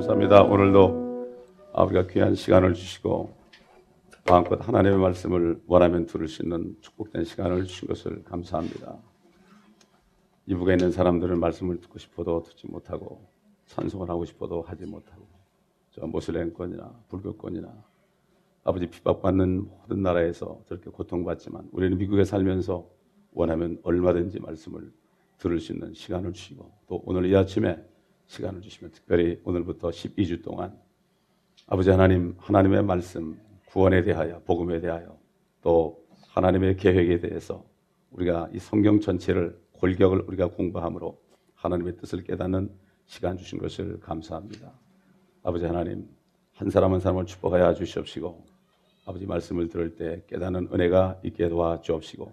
감사합니다. 오늘도 우리가 귀한 시간을 주시고 마음껏 하나님의 말씀을 원하면 들을 수 있는 축복된 시간을 주신 것을 감사합니다. 이북에 있는 사람들은 말씀을 듣고 싶어도 듣지 못하고 찬송을 하고 싶어도 하지 못하고 저 모슬렘권이나 불교권이나 아버지 핍박받는 모든 나라에서 저렇게 고통받지만 우리는 미국에 살면서 원하면 얼마든지 말씀을 들을 수 있는 시간을 주시고 또 오늘 이 아침에 시간을 주시면 특별히 오늘부터 12주 동안 아버지 하나님, 하나님의 말씀, 구원에 대하여, 복음에 대하여 또 하나님의 계획에 대해서 우리가 이 성경 전체를 골격을 우리가 공부함으로 하나님의 뜻을 깨닫는 시간 주신 것을 감사합니다. 아버지 하나님, 한 사람 한 사람을 축복하여 주시옵시고 아버지 말씀을 들을 때 깨닫는 은혜가 있게 도와주옵시고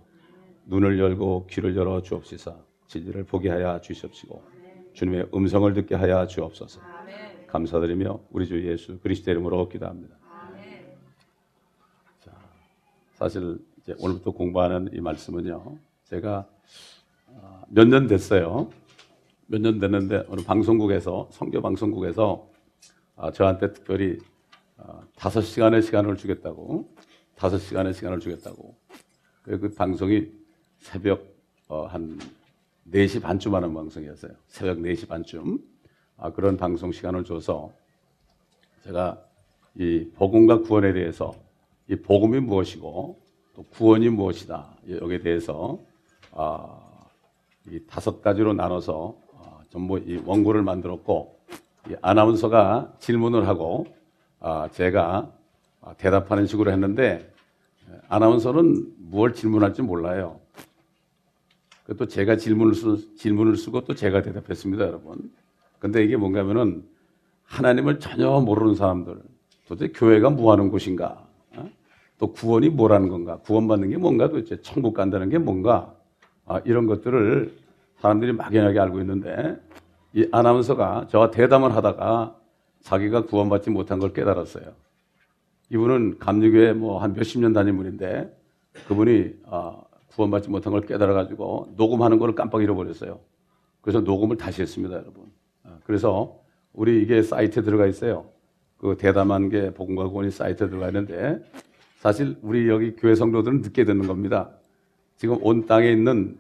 눈을 열고 귀를 열어 주옵시사 진리를 보게 하여 주시옵시고 주님의 음성을 듣게 하여 주옵소서. 아멘. 감사드리며 우리 주 예수 그리스도의 이름으로 기도합니다. 아멘. 자, 사실 이제 오늘부터 공부하는 이 말씀은요, 제가 몇 년 됐어요. 몇 년 됐는데 오늘 방송국에서 선교 방송국에서 저한테 특별히 5시간의 시간을 주겠다고 5시간의 시간을 주겠다고 그 방송이 새벽 한 4시 반쯤 하는 방송이었어요. 새벽 4시 반쯤. 그런 방송 시간을 줘서 제가 이 복음과 구원에 대해서 이 복음이 무엇이고 또 구원이 무엇이다. 여기에 대해서 이 5가지로 나눠서 전부 이 원고를 만들었고 이 아나운서가 질문을 하고 제가 대답하는 식으로 했는데 아나운서는 무엇 질문할지 몰라요. 또 제가 질문을 쓰고 또 제가 대답했습니다, 여러분. 근데 이게 뭔가 하면은 하나님을 전혀 모르는 사람들, 도대체 교회가 뭐 하는 곳인가? 또 구원이 뭐라는 건가? 구원받는 게 뭔가? 도대체 천국 간다는 게 뭔가? 이런 것들을 사람들이 막연하게 알고 있는데 이 아나운서가 저와 대담을 하다가 자기가 구원받지 못한 걸 깨달았어요. 이분은 감리교회 뭐 한 몇십 년 다닌 분인데 그분이 구원받지 못한 걸 깨달아가지고 녹음하는 걸 깜빡 잃어버렸어요. 그래서 녹음을 다시 했습니다, 여러분. 그래서 우리 이게 사이트에 들어가 있어요. 그 대담한 게 복음과 구원이 사이트에 들어가 있는데 사실 우리 여기 교회 성도들은 늦게 듣는 겁니다. 지금 온 땅에 있는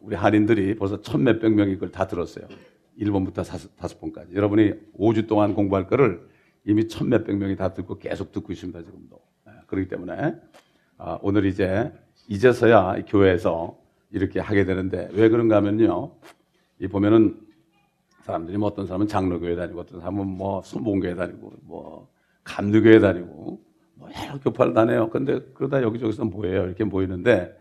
우리 한인들이 벌써 1000몇백 명이 그걸 다 들었어요. 1번부터 5번까지. 여러분이 5주 동안 공부할 거를 이미 1000몇백 명이 다 듣고 계속 듣고 있습니다, 지금도. 그렇기 때문에 오늘 이제서야 교회에서 이렇게 하게 되는데 왜 그런가 하면요. 이 보면은 사람들이 뭐 어떤 사람은 장로교회 다니고 어떤 사람은 뭐 순봉교회 다니고 뭐 감리교회 다니고 뭐 여러 교파를 다녀요. 근데 그러다 여기저기서 뭐예요? 이렇게 모이는데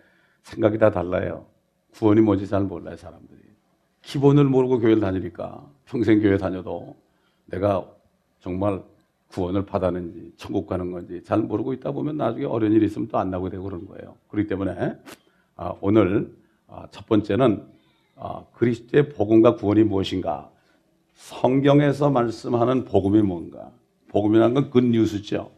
생각이 다 달라요. 구원이 뭔지 잘 몰라요, 사람들이. 기본을 모르고 교회를 다니니까 평생 교회 다녀도 내가 정말 구원을 받았는지 천국 가는 건지 잘 모르고 있다 보면 나중에 어려운 일이 있으면 또 안 나오게 되고 그런 거예요. 그렇기 때문에 오늘 첫 번째는 그리스도의 복음과 구원이 무엇인가, 성경에서 말씀하는 복음이 뭔가. 복음이라는 건 굿뉴스죠.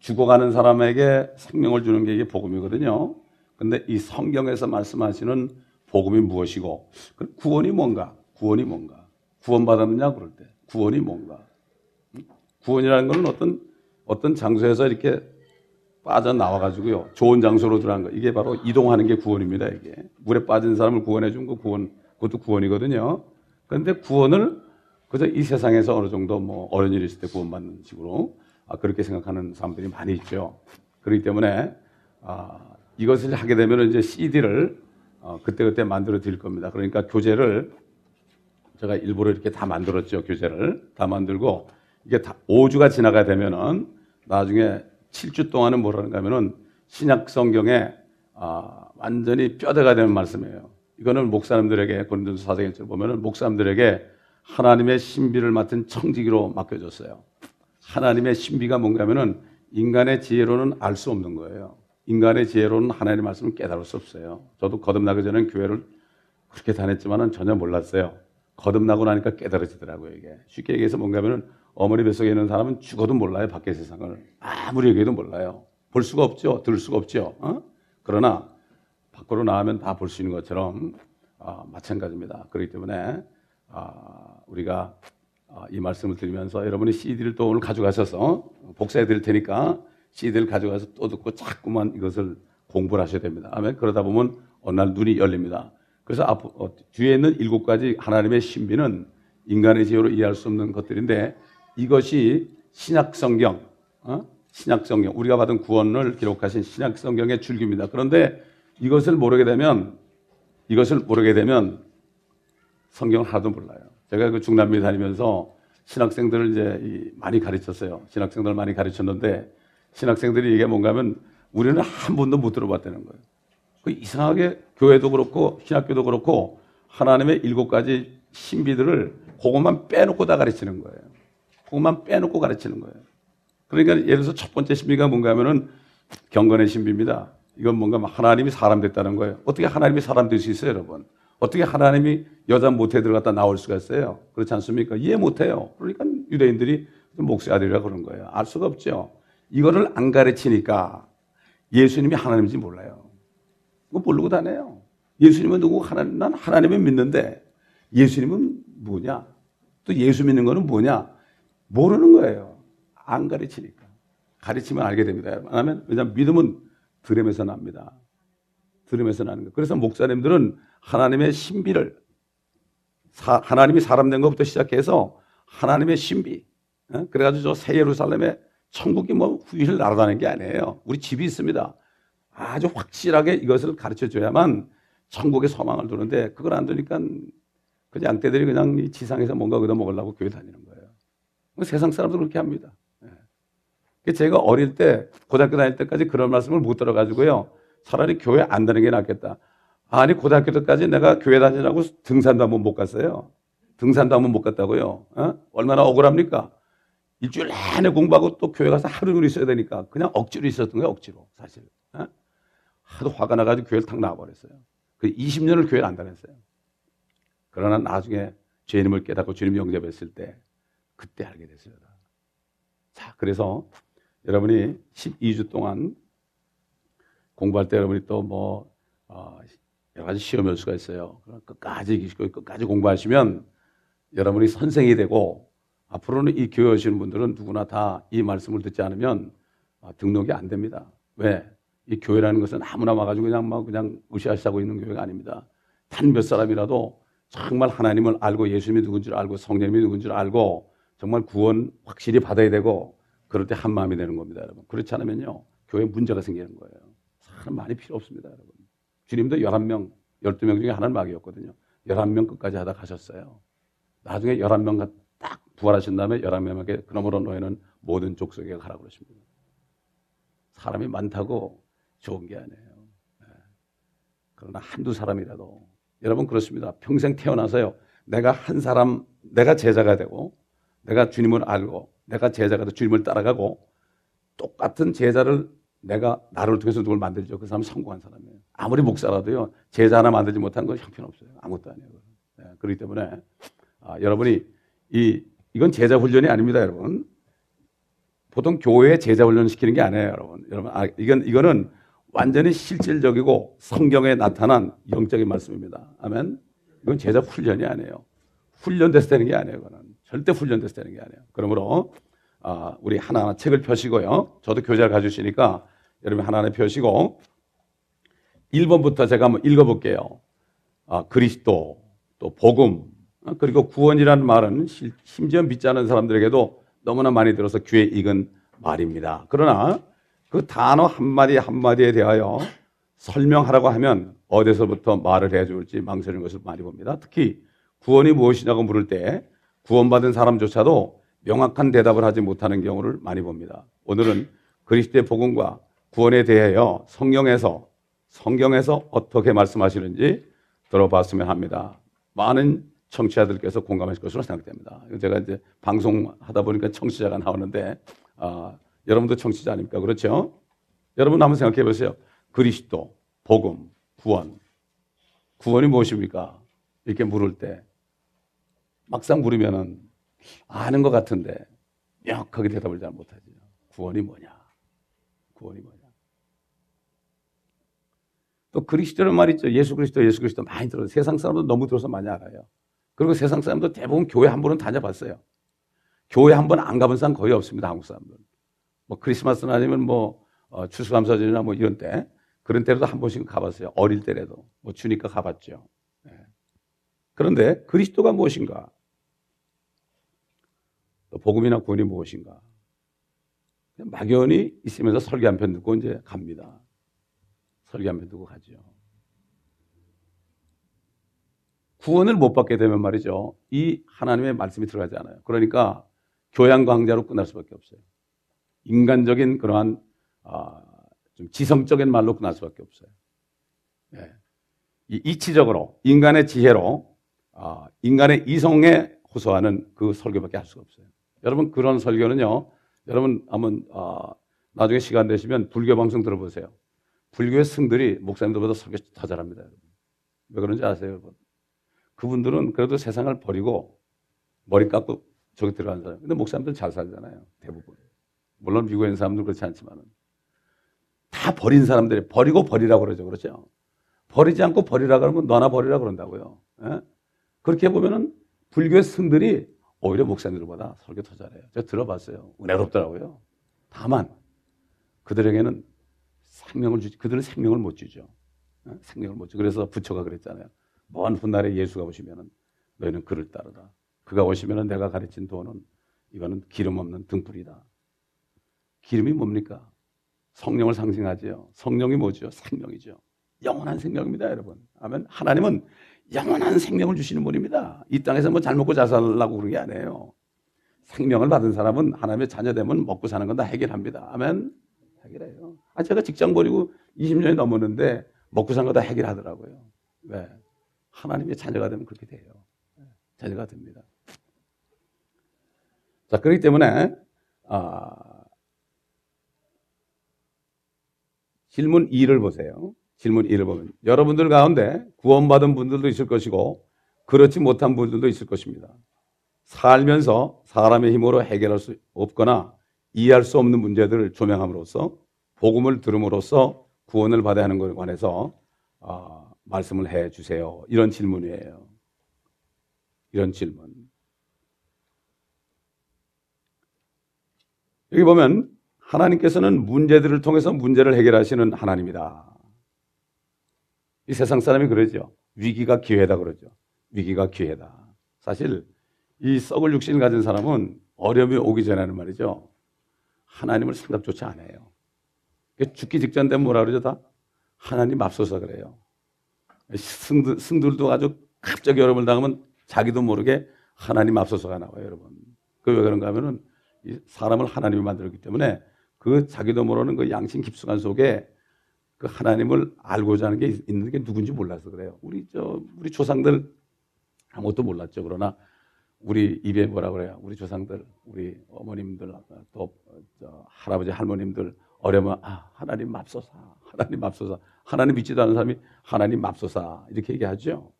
죽어가는 사람에게 생명을 주는 게 이게 복음이거든요. 근데 이 성경에서 말씀하시는 복음이 무엇이고 구원이 뭔가, 구원이 뭔가, 구원 받았느냐 그럴 때 구원이 뭔가. 구원이라는 것은 어떤 장소에서 이렇게 빠져나와가지고요. 좋은 장소로 들어간 거. 이게 바로 이동하는 게 구원입니다, 이게. 물에 빠진 사람을 구원해준 거 구원, 그것도 구원이거든요. 그런데 구원을 그저 이 세상에서 어느 정도 뭐 어려운 일이 있을 때 구원받는 식으로 그렇게 생각하는 사람들이 많이 있죠. 그렇기 때문에 이것을 하게 되면 이제 CD를 그때그때 만들어 드릴 겁니다. 그러니까 교재를 제가 일부러 이렇게 다 만들었죠. 교재를 다 만들고 이게 다 5주가 지나가 되면은 나중에 7주 동안은 뭐라는가 하면은 신약 성경에 완전히 뼈대가 되는 말씀이에요. 이거는 목사님들에게 고린도전서 4장에서 보면은 목사님들에게 하나님의 신비를 맡은 청지기로 맡겨줬어요. 하나님의 신비가 뭔가 하면은 인간의 지혜로는 알 수 없는 거예요. 인간의 지혜로는 하나님의 말씀을 깨달을 수 없어요. 저도 거듭나기 전에는 교회를 그렇게 다녔지만은 전혀 몰랐어요. 거듭나고 나니까 깨달아지더라고요, 이게. 쉽게 얘기해서 뭔가 하면은 어머니 뱃속에 있는 사람은 죽어도 몰라요, 밖의 세상을. 아무리 얘기해도 몰라요. 볼 수가 없죠. 들을 수가 없죠. 그러나 밖으로 나가면 다 볼 수 있는 것처럼 마찬가지입니다. 그렇기 때문에 우리가 이 말씀을 드리면서 여러분이 CD를 또 오늘 가져가셔서 복사해 드릴 테니까 CD를 가져가서 또 듣고 자꾸만 이것을 공부를 하셔야 됩니다. 아멘. 그러다 보면 어느 날 눈이 열립니다. 그래서 뒤에 있는 7가지 하나님의 신비는 인간의 지혜로 이해할 수 없는 것들인데 이것이 신약성경 우리가 받은 구원을 기록하신 신약성경의 줄기입니다. 그런데 이것을 모르게 되면 성경을 하나도 몰라요. 제가 그 중남미 다니면서 신학생들을 이제 많이 가르쳤어요. 신학생들을 많이 가르쳤는데 신학생들이 이게 뭔가 하면 우리는 한 번도 못 들어봤다는 거예요. 이상하게 교회도 그렇고 신학교도 그렇고 하나님의 7가지 신비들을 그것만 빼놓고 다 가르치는 거예요. 그것만 빼놓고 가르치는 거예요. 그러니까 예를 들어서 첫 번째 신비가 뭔가 하면은 경건의 신비입니다. 이건 뭔가 하나님이 사람 됐다는 거예요. 어떻게 하나님이 사람 될 수 있어요, 여러분? 어떻게 하나님이 여자 모태에 들어갔다 나올 수가 있어요? 그렇지 않습니까? 이해 못해요. 그러니까 유대인들이 목수의 아들이라 그런 거예요. 알 수가 없죠. 이거를 안 가르치니까 예수님이 하나님인지 몰라요. 이거 모르고 다녀요. 예수님은 누구? 하나님. 난 하나님을 믿는데 예수님은 뭐냐? 또 예수 믿는 거는 뭐냐? 모르는 거예요. 안 가르치니까. 가르치면 알게 됩니다. 왜냐하면 믿음은 들음에서 납니다. 들음에서 나는 거예요. 그래서 목사님들은 하나님의 신비를 하나님이 사람 된 것부터 시작해서 하나님의 신비 그래가지고 저 새 예루살렘의 천국이 뭐 후일을 날아다니는 게 아니에요. 우리 집이 있습니다. 아주 확실하게 이것을 가르쳐줘야만 천국의 소망을 두는데 그걸 안 두니까 그냥 양떼들이 그냥 이 지상에서 뭔가 얻어먹으려고 교회 다니는 거예요. 세상 사람도 그렇게 합니다. 제가 어릴 때 고등학교 다닐 때까지 그런 말씀을 못 들어가지고요. 차라리 교회 안 다니는 게 낫겠다. 아니 고등학교 때까지 내가 교회 다니라고 등산도 한번 못 갔어요. 등산도 한번 못 갔다고요. 어? 얼마나 억울합니까? 일주일 내내 공부하고 또 교회 가서 하루 종일 있어야 되니까 그냥 억지로 있었던 거예요. 억지로 사실. 어? 하도 화가 나가지고 교회를 탁 나와버렸어요. 그 20년을 교회를 안 다녔어요. 그러나 나중에 주님을 깨닫고 주님 영접했을 때 그때 알게 됐습니다. 자, 그래서 여러분이 12주 동안 공부할 때 여러분이 또 뭐 여러 가지 시험일 수가 있어요. 끝까지 이기시고 끝까지 공부하시면 여러분이 선생이 되고 앞으로는 이 교회 오시는 분들은 누구나 다 이 말씀을 듣지 않으면 등록이 안 됩니다. 왜? 이 교회라는 것은 아무나 와가지고 그냥 으쌰으쌰하고 있는 교회가 아닙니다. 단 몇 사람이라도 정말 하나님을 알고 예수님이 누군 줄 알고 성령님이 누군 줄 알고 정말 구원 확실히 받아야 되고 그럴 때 한 마음이 되는 겁니다, 여러분. 그렇지 않으면요 교회에 문제가 생기는 거예요. 사람 많이 필요 없습니다, 여러분. 주님도 11명, 12명 중에 하나는 마귀였거든요. 11명 끝까지 하다 가셨어요. 나중에 11명 딱 부활하신 다음에 11명에게 그러므로 너희는 모든 족속에 가라고 그러십니다. 사람이 많다고 좋은 게 아니에요. 네. 그러나 한두 사람이라도 여러분 그렇습니다. 평생 태어나서요. 내가 제자가 되고 내가 주님을 알고 내가 제자가 돼서 주님을 따라가고 똑같은 제자를 내가 나를 통해서 누굴 만들죠. 그 사람은 성공한 사람이에요. 아무리 목사라도요. 제자 하나 만들지 못한 건 형편없어요. 아무것도 아니에요. 네, 그렇기 때문에 여러분이 이건 제자 훈련이 아닙니다. 여러분. 보통 교회에 제자 훈련 시키는 게 아니에요. 여러분 이거는 완전히 실질적이고 성경에 나타난 영적인 말씀입니다. 아멘. 이건 제자 훈련이 아니에요. 훈련돼서 되는 게 아니에요. 이거는. 절대 훈련돼서 되는 게 아니에요. 그러므로 우리 하나하나 책을 펴시고요. 저도 교재를 가지시니까 여러분 하나하나 펴시고 1번부터 제가 한번 읽어볼게요. 그리스도, 또 복음, 그리고 구원이라는 말은 심지어 믿지 않은 사람들에게도 너무나 많이 들어서 귀에 익은 말입니다. 그러나 그 단어 한마디 한마디에 대하여 설명하라고 하면 어디서부터 말을 해야 좋을지 망설이는 것을 많이 봅니다. 특히 구원이 무엇이냐고 물을 때 구원받은 사람조차도 명확한 대답을 하지 못하는 경우를 많이 봅니다. 오늘은 그리스도의 복음과 구원에 대하여 성경에서 어떻게 말씀하시는지 들어봤으면 합니다. 많은 청취자들께서 공감하실 것으로 생각됩니다. 제가 이제 방송하다 보니까 청취자가 나오는데 여러분도 청취자 아닙니까? 그렇죠? 여러분 한번 생각해 보세요. 그리스도, 복음, 구원이 무엇입니까? 이렇게 물을 때 막상 물으면은 아는 것 같은데 명확하게 대답을 잘 못하죠. 구원이 뭐냐. 또 그리스도란 말 있죠. 예수 그리스도 많이 들어서 세상 사람도 너무 들어서 많이 알아요. 그리고 세상 사람도 대부분 교회 한 번은 다녀봤어요. 교회 한 번 안 가본 사람 거의 없습니다. 한국 사람들. 뭐 크리스마스나 아니면 뭐 추수감사절이나 뭐 이런 때 그런 때라도 한 번씩 가봤어요. 어릴 때라도 뭐 주니까 가봤죠. 네. 그런데 그리스도가 무엇인가? 또 복음이나 구원이 무엇인가? 막연히 있으면서 설교 한 편 듣고 이제 갑니다. 설교 한 편 듣고 가죠. 구원을 못 받게 되면 말이죠. 이 하나님의 말씀이 들어가지 않아요. 그러니까 교양 강좌로 끝날 수밖에 없어요. 인간적인 그러한 좀 지성적인 말로 끝날 수밖에 없어요. 예. 이 이치적으로 인간의 지혜로 인간의 이성에 호소하는 그 설교밖에 할 수가 없어요. 여러분 그런 설교는요. 여러분 한번 나중에 시간 되시면 불교 방송 들어보세요. 불교의 스승들이 목사님들보다 설교 더 잘합니다. 여러분. 왜 그런지 아세요, 여러분? 그분들은 그래도 세상을 버리고 머리 깎고 저기 들어간 사람. 근데 목사님들은 잘 살잖아요. 대부분. 물론 미국에 있는 사람들은 그렇지 않지만은. 다 버린 사람들이 버리고 버리라고 그러죠. 그렇죠? 버리지 않고 버리라 그러면 너나 버리라 그런다고요. 예? 그렇게 보면은 불교의 스승들이 오히려 목사님들보다 설교 더 잘해요. 제가 들어봤어요. 은혜롭더라고요. 다만 그들에게는 생명을 주지, 그들은 생명을 못 주죠. 예? 생명을 못 주죠. 그래서 부처가 그랬잖아요. 먼 훗날에 예수가 오시면은 너희는 그를 따르라. 그가 오시면은 내가 가르친 도는 이거는 기름 없는 등불이다. 기름이 뭡니까? 성령을 상징하지요. 성령이 뭐죠? 생명이죠. 영원한 생명입니다, 여러분. 아멘. 하나님은 영원한 생명을 주시는 분입니다. 이 땅에서 뭐 잘 먹고 잘 살라고 그런 게 아니에요. 생명을 받은 사람은 하나님의 자녀되면 먹고 사는 건 다 해결합니다. 아멘. 해결해요. 제가 직장 버리고 20년이 넘었는데 먹고 사는 거 다 해결하더라고요. 왜? 하나님의 자녀가 되면 그렇게 돼요. 자녀가 됩니다. 자, 그렇기 때문에 질문 2를 보세요. 질문 2를 보면 여러분들 가운데 구원받은 분들도 있을 것이고 그렇지 못한 분들도 있을 것입니다. 살면서 사람의 힘으로 해결할 수 없거나 이해할 수 없는 문제들을 조명함으로써 복음을 들음으로써 구원을 받아야 하는 것에 관해서 말씀을 해 주세요. 이런 질문이에요. 이런 질문. 여기 보면 하나님께서는 문제들을 통해서 문제를 해결하시는 하나님이다. 이 세상 사람이 그러죠. 위기가 기회다 그러죠. 위기가 기회다. 사실 이 썩을 육신을 가진 사람은 어려움이 오기 전에는 말이죠. 하나님을 생각조차 안 해요. 죽기 직전 되면 뭐라 그러죠? 다 하나님 앞서서 그래요. 승들도 아주 갑자기 어려움을 당하면 자기도 모르게 하나님 앞서서가 나와요, 여러분. 그게 왜 그런가 하면은 이 사람을 하나님이 만들었기 때문에 그 자기도 모르는 그 양심 깊숙한 속에 그 하나님을 알고자 하는 게 있는 게 누군지 몰라서 그래요. 우리 조상들 아무것도 몰랐죠. 그러나 우리 입에 뭐라 그래요? 우리 조상들, 우리 어머님들, 또 할아버지, 할머님들 어려우면 하나님 맙소사, 하나님 맙소사. 하나님 믿지도 않은 사람이 하나님 맙소사 이렇게 얘기하죠.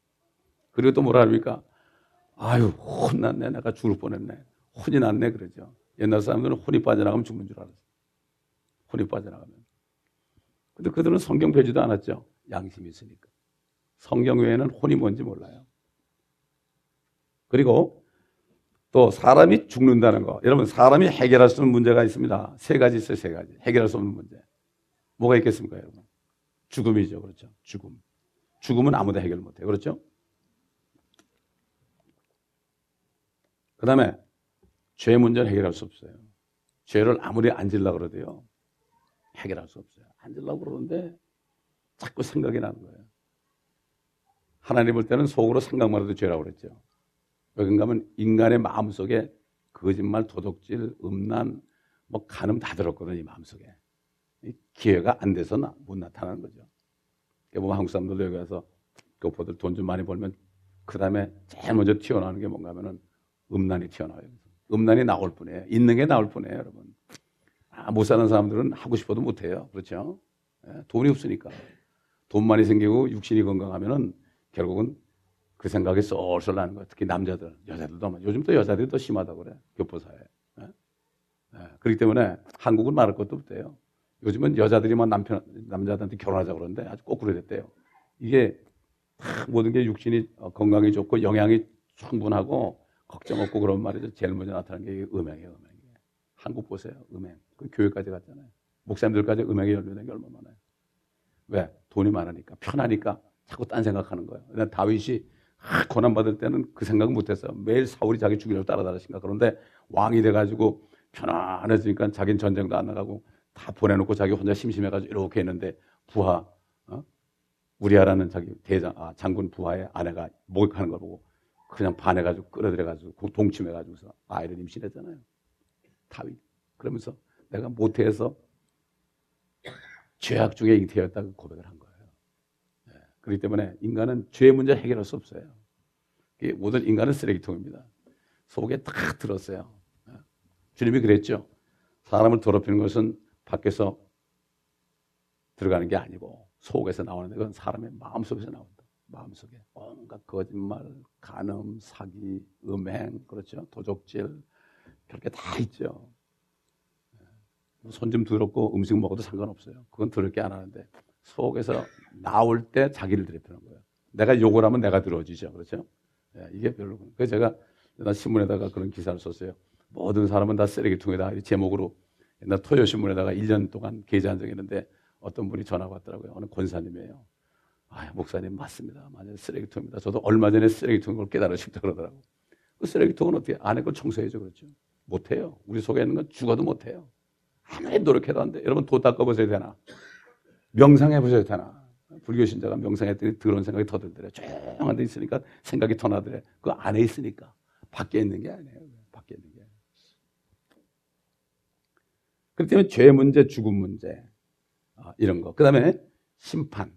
그리고 또 뭐라 합니까? 아유 혼났네, 내가 죽을 뻔했네, 혼이 났네 그러죠. 옛날 사람들은 혼이 빠져나가면 죽는 줄 알았어요. 혼이 빠져나가면. 근데 그들은 성경 펴지도 않았죠. 양심이 있으니까. 성경 외에는 혼이 뭔지 몰라요. 그리고 또 사람이 죽는다는 거. 여러분 사람이 해결할 수 없는 문제가 있습니다. 세 가지 있어요. 세 가지. 해결할 수 없는 문제. 뭐가 있겠습니까, 여러분? 죽음이죠. 그렇죠. 죽음. 죽음은 아무도 해결 못해요. 그렇죠? 그 다음에 죄 문제는 해결할 수 없어요. 죄를 아무리 앉으려고 그래도요. 해결할 수 없어요. 앉으려고 그러는데 자꾸 생각이 나는 거예요. 하나님 볼 때는 속으로 생각만 해도 죄라고 그랬죠. 왜 그런가 하면 인간의 마음속에 거짓말, 도덕질, 음란, 뭐 간음 다 들었거든요. 이 마음속에. 기회가 안 돼서 못 나타나는 거죠. 보면 한국 사람들도 여기 와서 교포들 돈 좀 많이 벌면 그 다음에 제일 먼저 튀어나오는 게 뭔가 하면 음란이 튀어나와요. 음란이 나올 뿐이에요. 있는 게 나올 뿐이에요, 여러분. 못 사는 사람들은 하고 싶어도 못 해요. 그렇죠? 예, 돈이 없으니까. 돈 많이 생기고 육신이 건강하면은 결국은 그 생각이 쏠쏠 나는 거예요. 특히 남자들, 여자들도. 요즘 또 여자들이 더 심하다고 그래. 교포사회. 예? 예, 그렇기 때문에 한국은 말할 것도 없대요. 요즘은 여자들이만 남자들한테 결혼하자고 그러는데 아주 거꾸로 됐대요. 이게 모든 게 육신이 건강이 좋고 영양이 충분하고 걱정 없고 그런 말이죠. 제일 먼저 나타나는 게 음행이에요. 음행. 한국 보세요. 음행. 그 교회까지 갔잖아요. 목사님들까지 음행에 연루된 게 얼마나 많아요. 왜? 돈이 많으니까 편하니까 자꾸 딴 생각하는 거예요. 그냥 다윗이 고난받을 때는 그 생각은 못했어요. 매일 사울이 자기 죽이려고 따라다니는 생각. 그런데 왕이 돼가지고 편안해지니까 자기는 전쟁도 안 나가고 다 보내놓고 자기 혼자 심심해가지고 이렇게 했는데 부하, 우리아라는 자기 장군 부하의 아내가 목욕하는 걸 보고 그냥 반해가지고 끌어들여가지고 동침해가지고서 아이를 임신했잖아요. 다윗. 그러면서 내가 모태에서 죄악 중에 잉태였다고 고백을 한 거예요. 네. 그렇기 때문에 인간은 죄의 문제 해결할 수 없어요. 모든 인간은 쓰레기통입니다. 속에 딱 들었어요. 네. 주님이 그랬죠. 사람을 더럽히는 것은 밖에서 들어가는 게 아니고 속에서 나오는데 그건 사람의 마음속에서 나온다. 마음속에 온갖 거짓말, 간음, 사기, 음행, 그렇죠. 도적질, 별게 다 있죠. 손 좀 더럽고 음식 먹어도 상관없어요. 그건 더럽게 안 하는데 속에서 나올 때 자기를 드립하는 거예요. 내가 욕을 하면 내가 더러워지죠. 그렇죠? 네, 이게 별로. 그래서 제가 옛날 신문에다가 그런 기사를 썼어요. 모든 사람은 다 쓰레기통에다 제목으로 옛날 토요신문에다가 1년 동안 게재한 적이 있는데 어떤 분이 전화가 왔더라고요. 어느 권사님이에요. 아, 목사님 맞습니다. 만약에 쓰레기통입니다. 저도 얼마 전에 쓰레기통인 걸 깨달으셨다 그러더라고요. 그 쓰레기통은 어떻게 안에 걸 청소해야죠. 그렇죠? 못해요. 우리 속에 있는 건 죽어도 못해요. 아무리 노력해도 안 돼. 여러분 도 닦아보셔야 되나? 명상해보셔야 되나? 불교 신자가 명상했더니 더러운 생각이 더 들더래. 조용한 데 있으니까 생각이 더 나더래. 그 안에 있으니까. 밖에 있는 게 아니에요. 밖에 있는 게 아니에요. 그렇기 때문에 죄 문제, 죽음 문제 이런 거. 그 다음에 심판.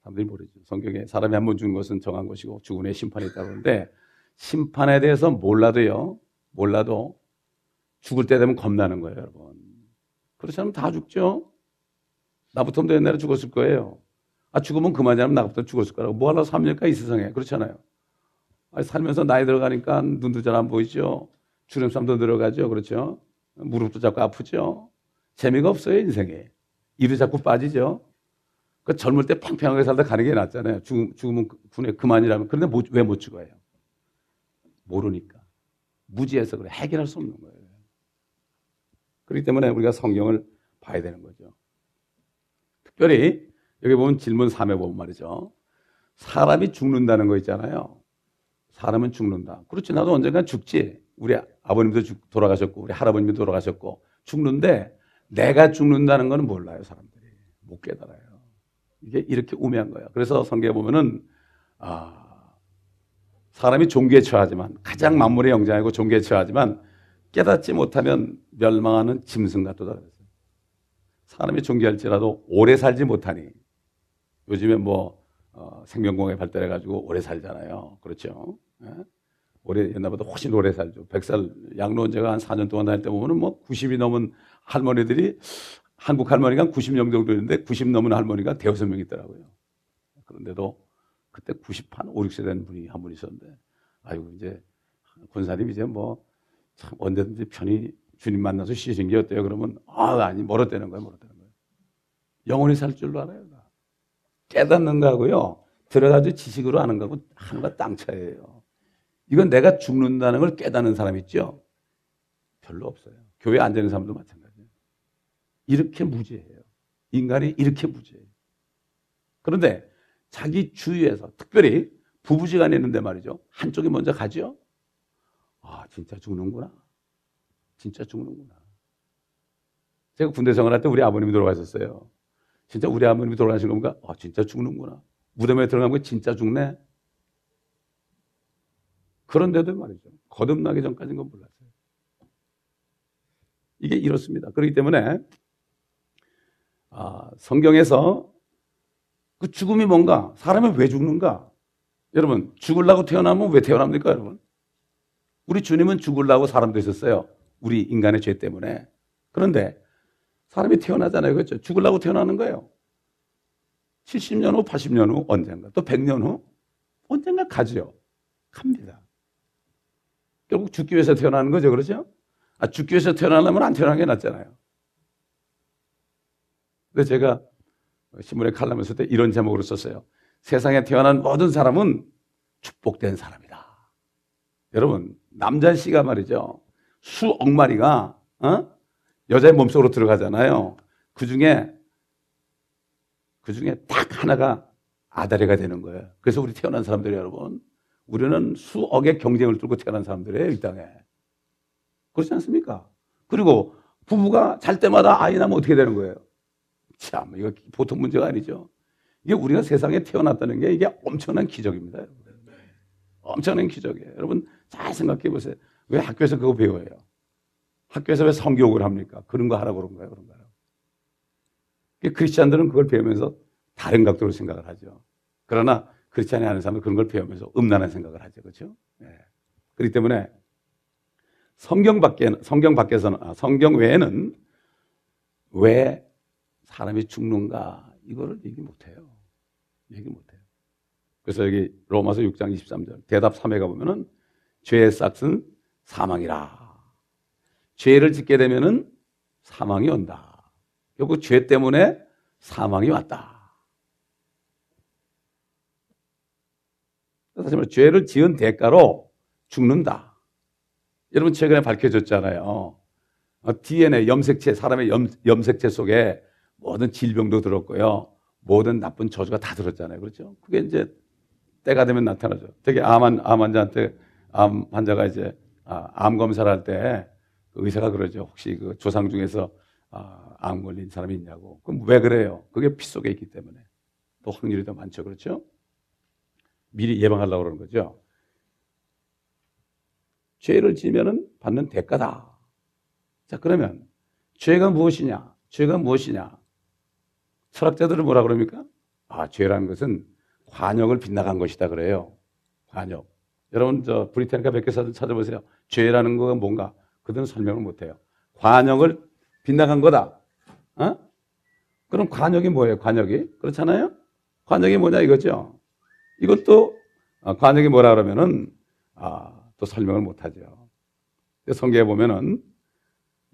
사람들이 모르죠. 성경에 사람이 한 번 죽은 것은 정한 것이고 죽은 후에 심판이 있다고 하는데 심판에 대해서 몰라도 죽을 때 되면 겁나는 거예요, 여러분. 그렇지 않으면 다 죽죠. 나부터 옛날에 죽었을 거예요. 아, 죽으면 그만이 아니면 나부터 죽었을 거라고. 뭐 하려고 삽니까, 이 세상에. 그렇잖아요. 아니, 살면서 나이 들어가니까 눈도 잘 안 보이죠. 주름살도 늘어가죠. 그렇죠. 무릎도 자꾸 아프죠. 재미가 없어요, 인생에. 일이 자꾸 빠지죠. 그 그러니까 젊을 때 팽팽하게 살다 가는 게 낫잖아요. 죽으면 그만이라면. 그런데 왜 못 죽어요? 모르니까. 무지해서 그래. 해결할 수 없는 거예요. 그렇기 때문에 우리가 성경을 봐야 되는 거죠. 특별히 여기 보면 질문 3에 보면 말이죠. 사람이 죽는다는 거 있잖아요. 사람은 죽는다. 그렇지. 나도 언젠간 죽지. 우리 아버님도 돌아가셨고 우리 할아버님도 돌아가셨고 죽는데 내가 죽는다는 건 몰라요. 사람들이. 못 깨달아요. 이게 이렇게 우매한 거예요. 그래서 성경에 보면은 사람이 종교에 처하지만 가장 만물의 영장이고 종교에 처하지만 깨닫지 못하면 멸망하는 짐승 같도다 그랬어요. 사람이 존귀할지라도 오래 살지 못하니 요즘에 생명공학이 발달해가지고 오래 살잖아요. 그렇죠? 예? 옛날보다 훨씬 오래 살죠. 100살 양로원 제가 한 4년 동안 다닐 때 보면은 90이 넘은 할머니들이 한국 할머니가 90명 정도 있는데 90 넘은 할머니가 5명 있더라고요. 그런데도 그때 90한 5~6세 된 분이 한 분 있었는데 아이고 이제 권사님 이제 참 언제든지 편히 주님 만나서 쉬신 게 어때요? 그러면 아니 멀었다는 거예요. 영원히 살 줄로 알아요. 깨닫는 거하고요. 들어가서 지식으로 아는 거하고 하나가 땅 차이에요. 이건 내가 죽는다는 걸 깨닫는 사람 있죠? 별로 없어요. 교회에 앉아 있는 사람도 마찬가지예요. 이렇게 무지해요. 인간이 이렇게 무지해요. 그런데 자기 주위에서 특별히 부부지간에 있는데 말이죠. 한쪽이 먼저 가죠. 아, 진짜 죽는구나. 제가 군대 생활할 때 우리 아버님이 돌아가셨어요. 진짜 우리 아버님이 돌아가신 건가? 아, 진짜 죽는구나. 무덤에 들어간 거 진짜 죽네. 그런데도 말이죠. 거듭나기 전까지는 건 몰랐어요. 이게 이렇습니다. 그렇기 때문에 성경에서 그 죽음이 뭔가? 사람이 왜 죽는가? 여러분, 죽으려고 태어나면 왜 태어납니까, 여러분? 우리 주님은 죽으려고 사람 되셨어요. 우리 인간의 죄 때문에. 그런데 사람이 태어나잖아요. 그렇죠? 죽으려고 태어나는 거예요. 70년 후, 80년 후, 언젠가. 또 100년 후, 언젠가 가죠. 갑니다. 결국 죽기 위해서 태어나는 거죠. 그렇죠? 죽기 위해서 태어나려면 안 태어나는 게 낫잖아요. 근데 제가 신문에 칼럼을 쓸 때 이런 제목으로 썼어요. 세상에 태어난 모든 사람은 축복된 사람이다. 여러분, 남잔씨가 말이죠. 수억 마리가, 여자의 몸속으로 들어가잖아요. 그 중에 딱 하나가 아다리가 되는 거예요. 그래서 우리 태어난 사람들이 여러분, 우리는 수억의 경쟁을 뚫고 태어난 사람들이에요, 이 땅에. 그렇지 않습니까? 그리고 부부가 잘 때마다 아이 낳으면 어떻게 되는 거예요? 참, 이거 보통 문제가 아니죠. 이게 우리가 세상에 태어났다는 게 이게 엄청난 기적입니다, 여러분. 엄청난 기적이에요. 여러분, 잘 생각해 보세요. 왜 학교에서 그거 배워요? 학교에서 왜 성교육을 합니까? 그런 거 하라고 그런 거예요, 그런 거예요. 크리스찬들은 그걸 배우면서 다른 각도로 생각을 하죠. 그러나 크리스찬이 아닌 사람은 그런 걸 배우면서 음란한 생각을 하죠, 그렇죠? 네. 그렇기 때문에 성경 외에는 왜 사람이 죽는가 이거를 얘기 못해요. 얘기 못해요. 그래서 여기 로마서 6장 23절 대답 3회 가보면은 죄의 싹은 사망이라. 죄를 짓게 되면은 사망이 온다. 결국 죄 때문에 사망이 왔다. 다시 말해 죄를 지은 대가로 죽는다. 여러분 최근에 밝혀졌잖아요. DNA 염색체 사람의 염색체 속에 모든 질병도 들었고요. 모든 나쁜 저주가 다 들었잖아요. 그렇죠? 그게 이제 때가 되면 나타나죠. 되게 암 환자가 이제 암 검사를 할 때 의사가 그러죠. 혹시 그 조상 중에서 암 걸린 사람이 있냐고. 그럼 왜 그래요? 그게 피 속에 있기 때문에. 또 확률이 더 많죠. 그렇죠? 미리 예방하려고 그러는 거죠. 죄를 지면은 받는 대가다. 자, 그러면 죄가 무엇이냐? 죄가 무엇이냐? 철학자들은 뭐라 그럽니까? 아, 죄라는 것은 관역을 빗나간 것이다 그래요. 관역. 여러분 저 브리타니카 백과사전 찾아보세요. 죄라는 건 뭔가 그들은 설명을 못해요. 관역을 빗나간 거다. 어? 그럼 관역이 뭐예요? 관역이 그렇잖아요. 관역이 뭐냐 이거죠. 이것도 관역이 뭐라 그러면은 또 설명을 못하죠. 성경에 보면은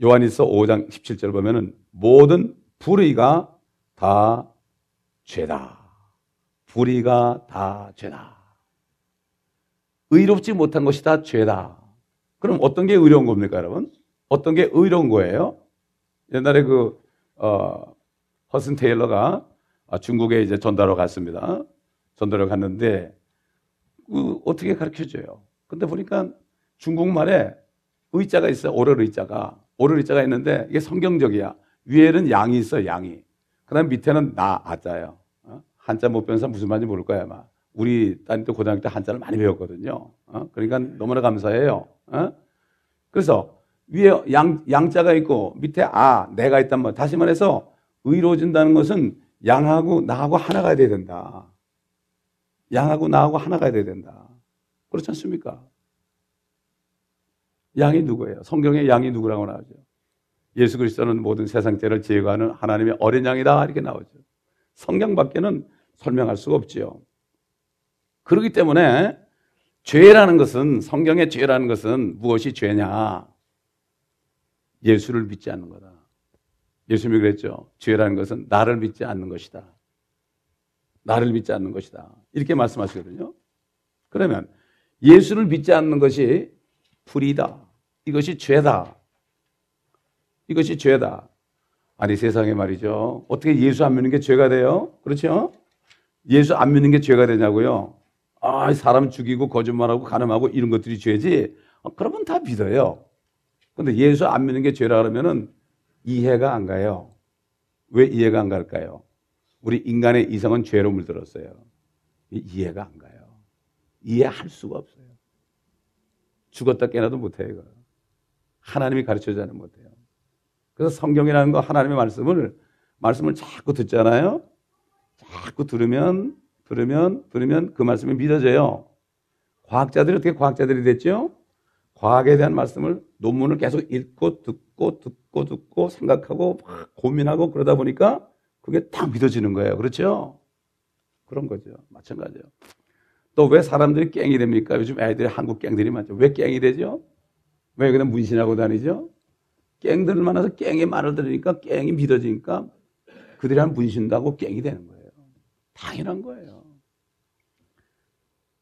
요한일서 5장 17절 보면은 모든 불의가 다 죄다. 불의가 다 죄다. 의롭지 못한 것이 다 죄다. 그럼 어떤 게 의로운 겁니까, 여러분? 어떤 게 의로운 거예요? 옛날에 허슨 테일러가 중국에 이제 전달하러 갔습니다. 전달하러 갔는데, 어떻게 가르쳐줘요? 근데 보니까 중국말에 의자가 있어요. 오를 의자가 있는데, 이게 성경적이야. 위에는 양이 있어요, 양이. 그 다음 밑에는 아자요. 한자 못 배운 사람 무슨 말인지 모를 거야, 아마. 우리 딸도 고등학교 때 한자를 많이 배웠거든요. 그러니까 너무나 감사해요. 그래서 위에 양자가 있고 밑에 내가 있단 말. 다시 말해서 의로워진다는 것은 양하고 나하고 하나가 돼야 된다. 양하고 나하고 하나가 돼야 된다. 그렇지 않습니까? 양이 누구예요? 성경에 양이 누구라고 나오죠? 예수 그리스도는 모든 세상 죄를 제거하는 하나님의 어린 양이다 이렇게 나오죠. 성경 밖에는 설명할 수가 없지요. 그렇기 때문에 죄라는 것은 성경의 죄라는 것은 무엇이 죄냐? 예수를 믿지 않는 거다. 예수님이 그랬죠. 죄라는 것은 나를 믿지 않는 것이다. 나를 믿지 않는 것이다. 이렇게 말씀하시거든요. 그러면 예수를 믿지 않는 것이 불이다. 이것이 죄다. 이것이 죄다. 아니 세상에 말이죠. 어떻게 예수 안 믿는 게 죄가 돼요? 그렇죠? 예수 안 믿는 게 죄가 되냐고요? 아, 사람 죽이고 거짓말하고 간음하고 이런 것들이 죄지. 그러면 다 믿어요. 근데 예수 안 믿는 게 죄라 그러면은 이해가 안 가요. 왜 이해가 안 갈까요? 우리 인간의 이성은 죄로 물들었어요. 이해가 안 가요. 이해할 수가 없어요. 죽었다 깨나도 못해요. 이거. 하나님이 가르쳐주자는 못해요. 그래서 성경이라는 거 하나님의 말씀을 자꾸 듣잖아요. 자꾸 들으면 그 말씀이 믿어져요. 과학자들이 됐죠? 과학에 대한 말씀을 논문을 계속 읽고 듣고 생각하고 막 고민하고 그러다 보니까 그게 딱 믿어지는 거예요. 그렇죠? 그런 거죠. 마찬가지예요. 또 왜 사람들이 깽이 됩니까? 요즘 애들이 한국 깽들이 많죠. 왜 깽이 되죠? 왜 그냥 문신하고 다니죠? 깽들을 만나서 깽의 말을 들으니까 깽이 믿어지니까 그들이 한 문신다고 깽이 되는 거예요. 당연한 거예요.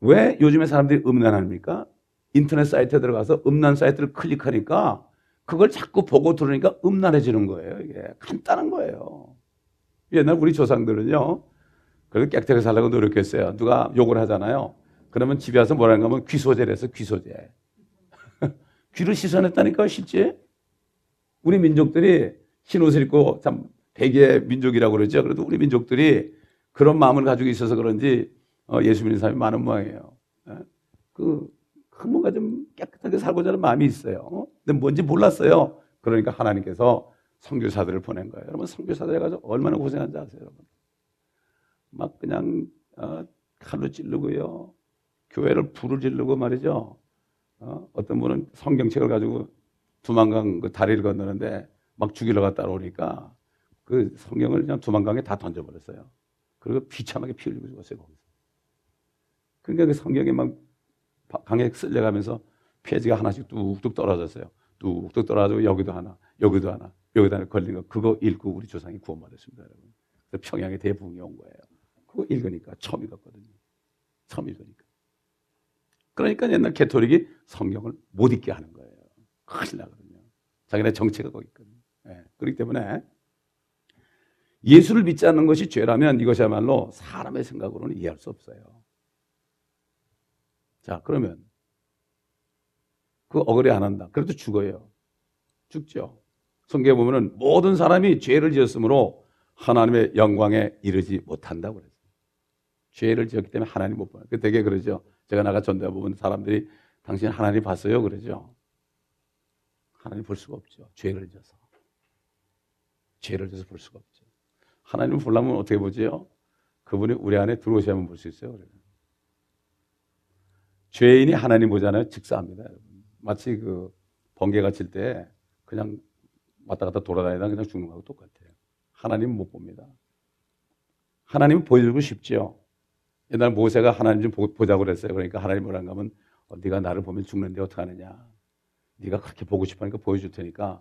왜 요즘에 사람들이 음란합니까? 인터넷 사이트에 들어가서 음란 사이트를 클릭하니까 그걸 자꾸 보고 들으니까 음란해지는 거예요. 이게 간단한 거예요. 옛날 우리 조상들은요. 그래서 깨끗하게 살려고 노력했어요. 누가 욕을 하잖아요. 그러면 집에 와서 뭐라는가 하면 귀소제래서 귀소제. 귀를 씻어냈다니까요. 실제. 우리 민족들이 흰옷을 입고 참 백의 민족이라고 그러죠. 그래도 우리 민족들이 그런 마음을 가지고 있어서 그런지 예수 믿는 사람이 많은 모양이에요. 그 뭔가 좀 깨끗하게 살고자 하는 마음이 있어요. 근데 뭔지 몰랐어요. 그러니까 하나님께서 선교사들을 보낸 거예요. 여러분 선교사들 해가지고 얼마나 고생한지 아세요, 여러분? 막 그냥 칼로 찌르고요, 교회를 불을 지르고 말이죠. 어떤 분은 성경책을 가지고 두만강 그 다리를 건너는데 막 죽이려고 따라오니까 그 성경을 그냥 두만강에 다 던져버렸어요. 그리고 비참하게 피 흘리고 죽었어요, 거기서. 그러니까 그 성경에 막 강에 쓸려가면서 페이지가 하나씩 뚝뚝 떨어졌어요. 뚝뚝 떨어지고 여기도 하나, 여기도 하나, 여기도 하나 걸린 거. 그거 읽고 우리 조상이 구원받았습니다, 여러분. 그래서 평양에 대부흥이 온 거예요. 그거 읽으니까 처음 읽었거든요. 처음 읽으니까. 그러니까 옛날 개토릭이 성경을 못 읽게 하는 거예요. 큰일 나거든요. 자기네 정체가 거기 있거든요. 네. 그렇기 때문에 예수를 믿지 않는 것이 죄라면 이것이야말로 사람의 생각으로는 이해할 수 없어요. 자, 그러면 그 억울해 안 한다. 그래도 죽어요. 죽죠. 성경에 보면은 모든 사람이 죄를 지었으므로 하나님의 영광에 이르지 못한다고 그랬어요. 죄를 지었기 때문에 하나님 못 봐요. 되게 그러죠. 제가 나가 전도해 보면 사람들이 당신 하나님 봤어요? 그러죠. 하나님 볼 수가 없죠. 죄를 지어서. 죄를 지어서 볼 수가 없죠. 하나님을 보려면 어떻게 보지요? 그분이 우리 안에 들어오셔야만 볼 수 있어요. 그래요. 죄인이 하나님 보잖아요. 즉사합니다, 여러분. 마치 그 번개가 칠 때 그냥 왔다 갔다 돌아다니다 그냥 죽는 거하고 똑같아요. 하나님은 못 봅니다. 하나님은 보여주고 싶죠. 옛날 모세가 하나님 좀 보자고 그랬어요. 그러니까 하나님 뭐라는가 하면 네가 나를 보면 죽는데 어떡하느냐. 네가 그렇게 보고 싶으니까 보여줄 테니까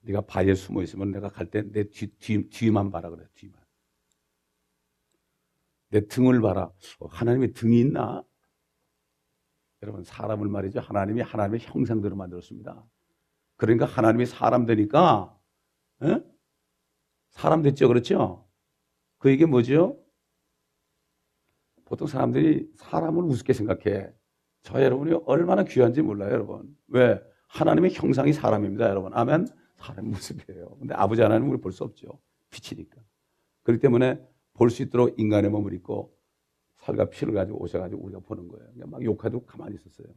네가 바위에 숨어 있으면 내가 갈 때 내 뒤만 봐라 그래요. 뒤만. 내 등을 봐라. 하나님의 등이 있나? 여러분 사람을 말이죠. 하나님이 하나님의 형상대로 만들었습니다. 그러니까 하나님이 사람 되니까 에? 사람 됐죠. 그렇죠? 그 이게 뭐죠? 보통 사람들이 사람을 우습게 생각해. 저 여러분이 얼마나 귀한지 몰라요. 여러분. 왜? 하나님의 형상이 사람입니다. 여러분. 아멘? 사람 모습이에요. 근데 아버지 하나님은 우리 볼 수 없죠. 빛이니까. 그렇기 때문에 볼 수 있도록 인간의 몸을 입고 살과 피를 가지고 오셔가지고 우리가 보는 거예요. 그냥 막 욕하도 가만히 있었어요.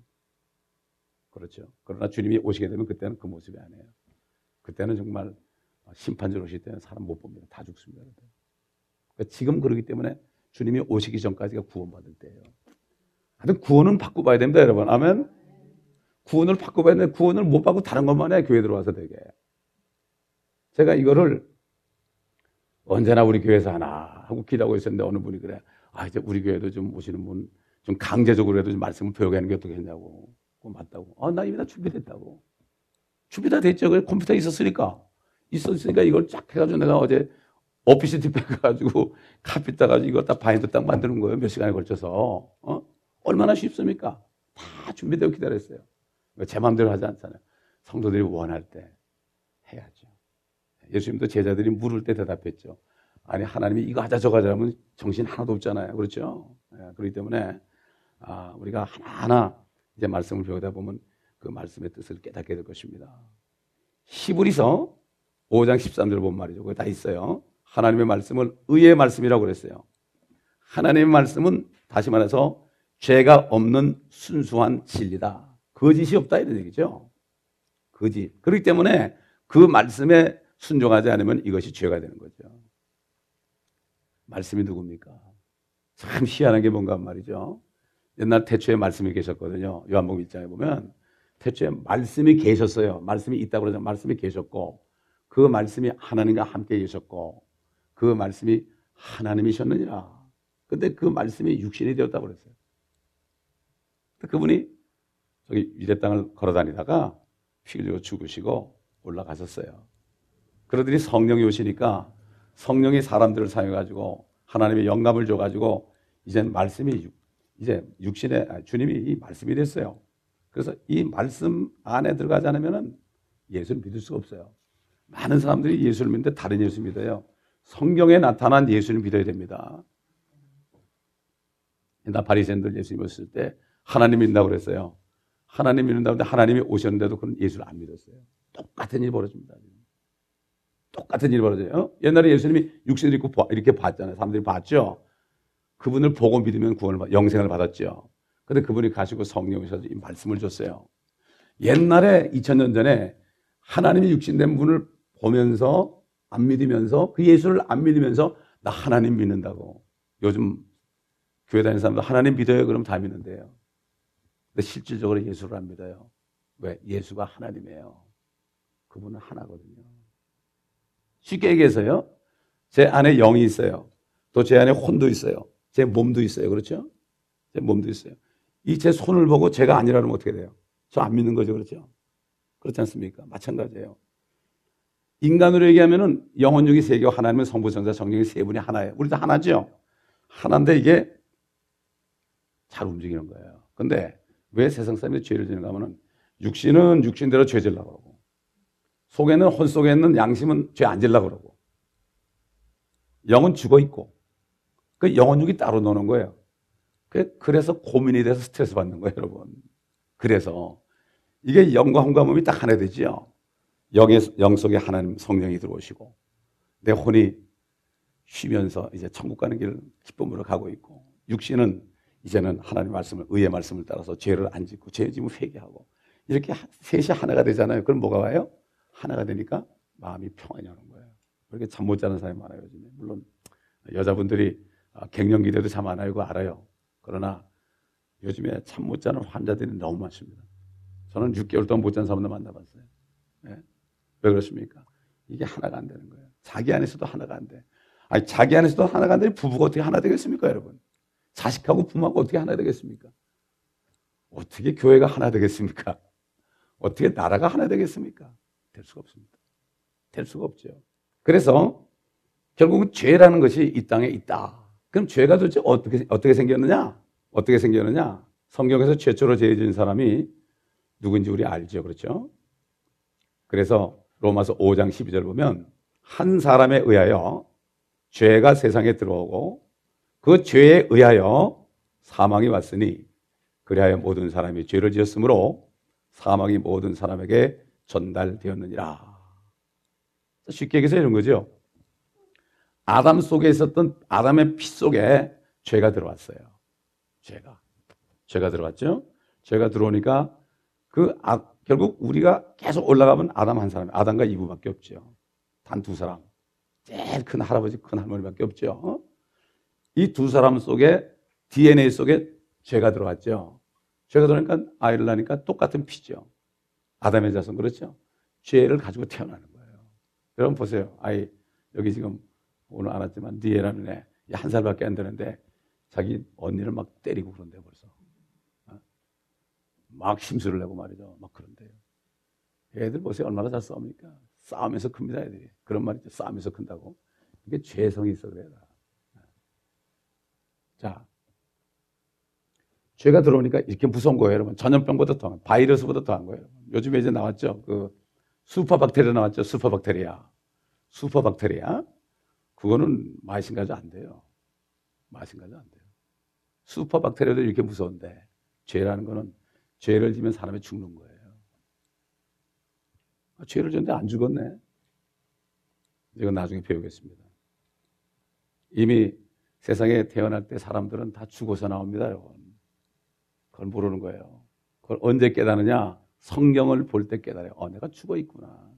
그렇죠. 그러나 주님이 오시게 되면 그때는 그 모습이 아니에요. 그때는 정말 심판주로 오실 때는 사람 못 봅니다. 다 죽습니다. 그러니까 지금 그러기 때문에 주님이 오시기 전까지가 구원받을 때예요. 하여튼 구원은 받고 봐야 됩니다, 여러분. 아멘. 구원을 받고 봐야 되는데 구원을 못 받고 다른 것만 해. 교회 들어와서 되게. 제가 이거를 언제나 우리 교회에서 하나 하고 기도하고 있었는데 어느 분이 그래. 이제 우리 교회도 좀 오시는 분 좀 강제적으로라도 좀 말씀을 배우게 하는 게 어떻겠냐고. 그거 맞다고. 나 이미 다 준비됐다고. 준비 다 됐죠. 그래, 컴퓨터에 있었으니까. 있었으니까 이걸 쫙 해가지고 내가 어제 오피시티 빼가지고 카피 따가지고 이거 다 바인드 딱 만드는 거예요. 몇 시간에 걸쳐서. 얼마나 쉽습니까? 다 준비되고 기다렸어요. 제 마음대로 하지 않잖아요. 성도들이 원할 때 해야죠. 예수님도 제자들이 물을 때 대답했죠. 아니 하나님이 이거 하자 저거 하자 하면 정신 하나도 없잖아요. 그렇죠? 그렇기 때문에 우리가 하나하나 이제 말씀을 배우다 보면 그 말씀의 뜻을 깨닫게 될 것입니다. 히브리서 5장 13절 본 말이죠. 그거 다 있어요. 하나님의 말씀을 의의 말씀이라고 그랬어요. 하나님의 말씀은 다시 말해서 죄가 없는 순수한 진리다. 거짓이 없다 이런 얘기죠. 거짓. 그렇기 때문에 그 말씀에 순종하지 않으면 이것이 죄가 되는 거죠. 말씀이 누굽니까? 참 희한한 게 뭔가 말이죠. 옛날 태초에 말씀이 계셨거든요. 요한복음 1장에 보면 태초에 말씀이 계셨어요. 말씀이 있다고 그러죠. 말씀이 계셨고 그 말씀이 하나님과 함께 계셨고 그 말씀이 하나님이셨느니라. 근데 그 말씀이 육신이 되었다고 그랬어요. 그분이 저기 유대 땅을 걸어다니다가 피 흘리고 죽으시고 올라가셨어요. 그러더니 성령이 오시니까 성령이 사람들을 사용해가지고 하나님의 영감을 줘가지고 이제 말씀이 이제 육신의 주님이 이 말씀이 됐어요. 그래서 이 말씀 안에 들어가지 않으면 예수를 믿을 수가 없어요. 많은 사람들이 예수를 믿는데 다른 예수를 믿어요. 성경에 나타난 예수를 믿어야 됩니다. 옛날 바리새인들 예수 믿었을 때 하나님 믿는다고 그랬어요. 하나님 믿는다고 했는데 하나님이 오셨는데도 그런 예수를 안 믿었어요. 똑같은 일이 벌어집니다. 똑같은 일이 벌어져요. 옛날에 예수님이 육신을 입고 이렇게 봤잖아요. 사람들이 봤죠. 그분을 보고 믿으면 구원을 영생을 받았죠. 그런데 그분이 가시고 성령이셔서 이 말씀을 줬어요. 옛날에 2000년 전에 하나님이 육신된 분을 보면서 안 믿으면서 그 예수를 안 믿으면서 나 하나님 믿는다고. 요즘 교회 다니는 사람들 하나님 믿어요. 그럼 다 믿는데요. 근데 실질적으로 예수를 안 믿어요. 왜? 예수가 하나님이에요. 그분은 하나거든요. 쉽게 얘기해서요. 제 안에 영이 있어요. 또 제 안에 혼도 있어요. 제 몸도 있어요. 그렇죠? 제 몸도 있어요. 이 제 손을 보고 제가 아니라면 어떻게 돼요? 저 안 믿는 거죠. 그렇죠? 그렇지 않습니까? 마찬가지예요. 인간으로 얘기하면은 영혼육이 세 개고 하나님은 성부, 성자, 성령이 세 분이 하나예요. 우리 다 하나죠? 하나인데 이게 잘 움직이는 거예요. 근데 왜 세상 사람들이 죄를 지는가 하면은 육신은 육신대로 죄 지려고 그러고 속에는 혼 속에 있는 양심은 죄 안 지려고 그러고 영은 죽어 있고 그 영혼육이 따로 노는 거예요. 그래서 고민이 돼서 스트레스 받는 거예요, 여러분. 그래서 이게 영과 혼과 몸이 딱 하나 되지요. 영 속에 하나님 성령이 들어오시고 내 혼이 쉬면서 이제 천국 가는 길을 기쁨으로 가고 있고 육신은 이제는 하나님 말씀을 의의 말씀을 따라서 죄를 안 짓고 죄 지면 회개하고 이렇게 셋이 하나가 되잖아요. 그럼 뭐가 와요? 하나가 되니까 마음이 평안이 오는 거예요. 그렇게 잠 못 자는 사람이 많아요, 요즘에. 물론 여자분들이 갱년기대도 잠 안 와요, 그거 알아요. 그러나 요즘에 잠 못 자는 환자들이 너무 많습니다. 저는 6개월 동안 못 잔 사람도 만나봤어요. 네? 왜 그렇습니까? 이게 하나가 안 되는 거예요. 자기 안에서도 하나가 안 돼. 아니, 자기 안에서도 하나가 안 되니 부부가 어떻게 하나 되겠습니까, 여러분? 자식하고 부모하고 어떻게 하나 되겠습니까? 어떻게 교회가 하나 되겠습니까? 어떻게 나라가 하나 되겠습니까? 될 수가 없습니다. 될 수가 없죠. 그래서 결국은 죄라는 것이 이 땅에 있다. 그럼 죄가 도대체 어떻게 생겼느냐? 어떻게 생겼느냐? 성경에서 최초로 죄 지은 사람이 누군지 우리 알죠. 그렇죠? 그래서 로마서 5장 12절 보면 한 사람에 의하여 죄가 세상에 들어오고 그 죄에 의하여 사망이 왔으니 그리하여 모든 사람이 죄를 지었으므로 사망이 모든 사람에게 전달되었느니라. 쉽게 얘기해서 이런 거죠. 아담 속에 있었던 아담의 피 속에 죄가 들어왔어요. 죄가 들어왔죠. 죄가 들어오니까 결국 우리가 계속 올라가면 아담 한 사람, 아담과 이브밖에 없죠. 단 두 사람. 제일 큰 할아버지, 큰 할머니밖에 없죠. 이 두 사람 속에 DNA 속에 죄가 들어왔죠. 죄가 들어오니까 아이를 낳으니까 똑같은 피죠. 아담의 자손 그렇죠. 죄를 가지고 태어나는 거예요. 여러분 보세요. 아이 여기 지금 오늘 안 왔지만 니에라는 애 한 살밖에 안 되는데 자기 언니를 막 때리고 그런데 벌써. 막 심술을 내고 말이죠. 막 그런데요. 애들 보세요. 얼마나 잘 싸웁니까? 싸우면서 큽니다, 애들이. 그런 말이죠. 싸우면서 큰다고. 이게 죄성이 있어 그래요. 자, 죄가 들어오니까 이렇게 무서운 거예요, 여러분. 전염병보다 더한, 바이러스보다 더한 거예요. 요즘에 이제 나왔죠. 그 슈퍼박테리아 나왔죠. 슈퍼박테리아. 그거는 마이신 가지 안 돼요. 슈퍼박테리아도 이렇게 무서운데 죄라는 거는 죄를 지면 사람이 죽는 거예요. 죄를 지었는데 안 죽었네. 이건 나중에 배우겠습니다. 이미 세상에 태어날 때 사람들은 다 죽어서 나옵니다, 여러분. 그건 모르는 거예요. 그걸 언제 깨닫느냐? 성경을 볼 때 깨달아요. 내가 죽어 있구나.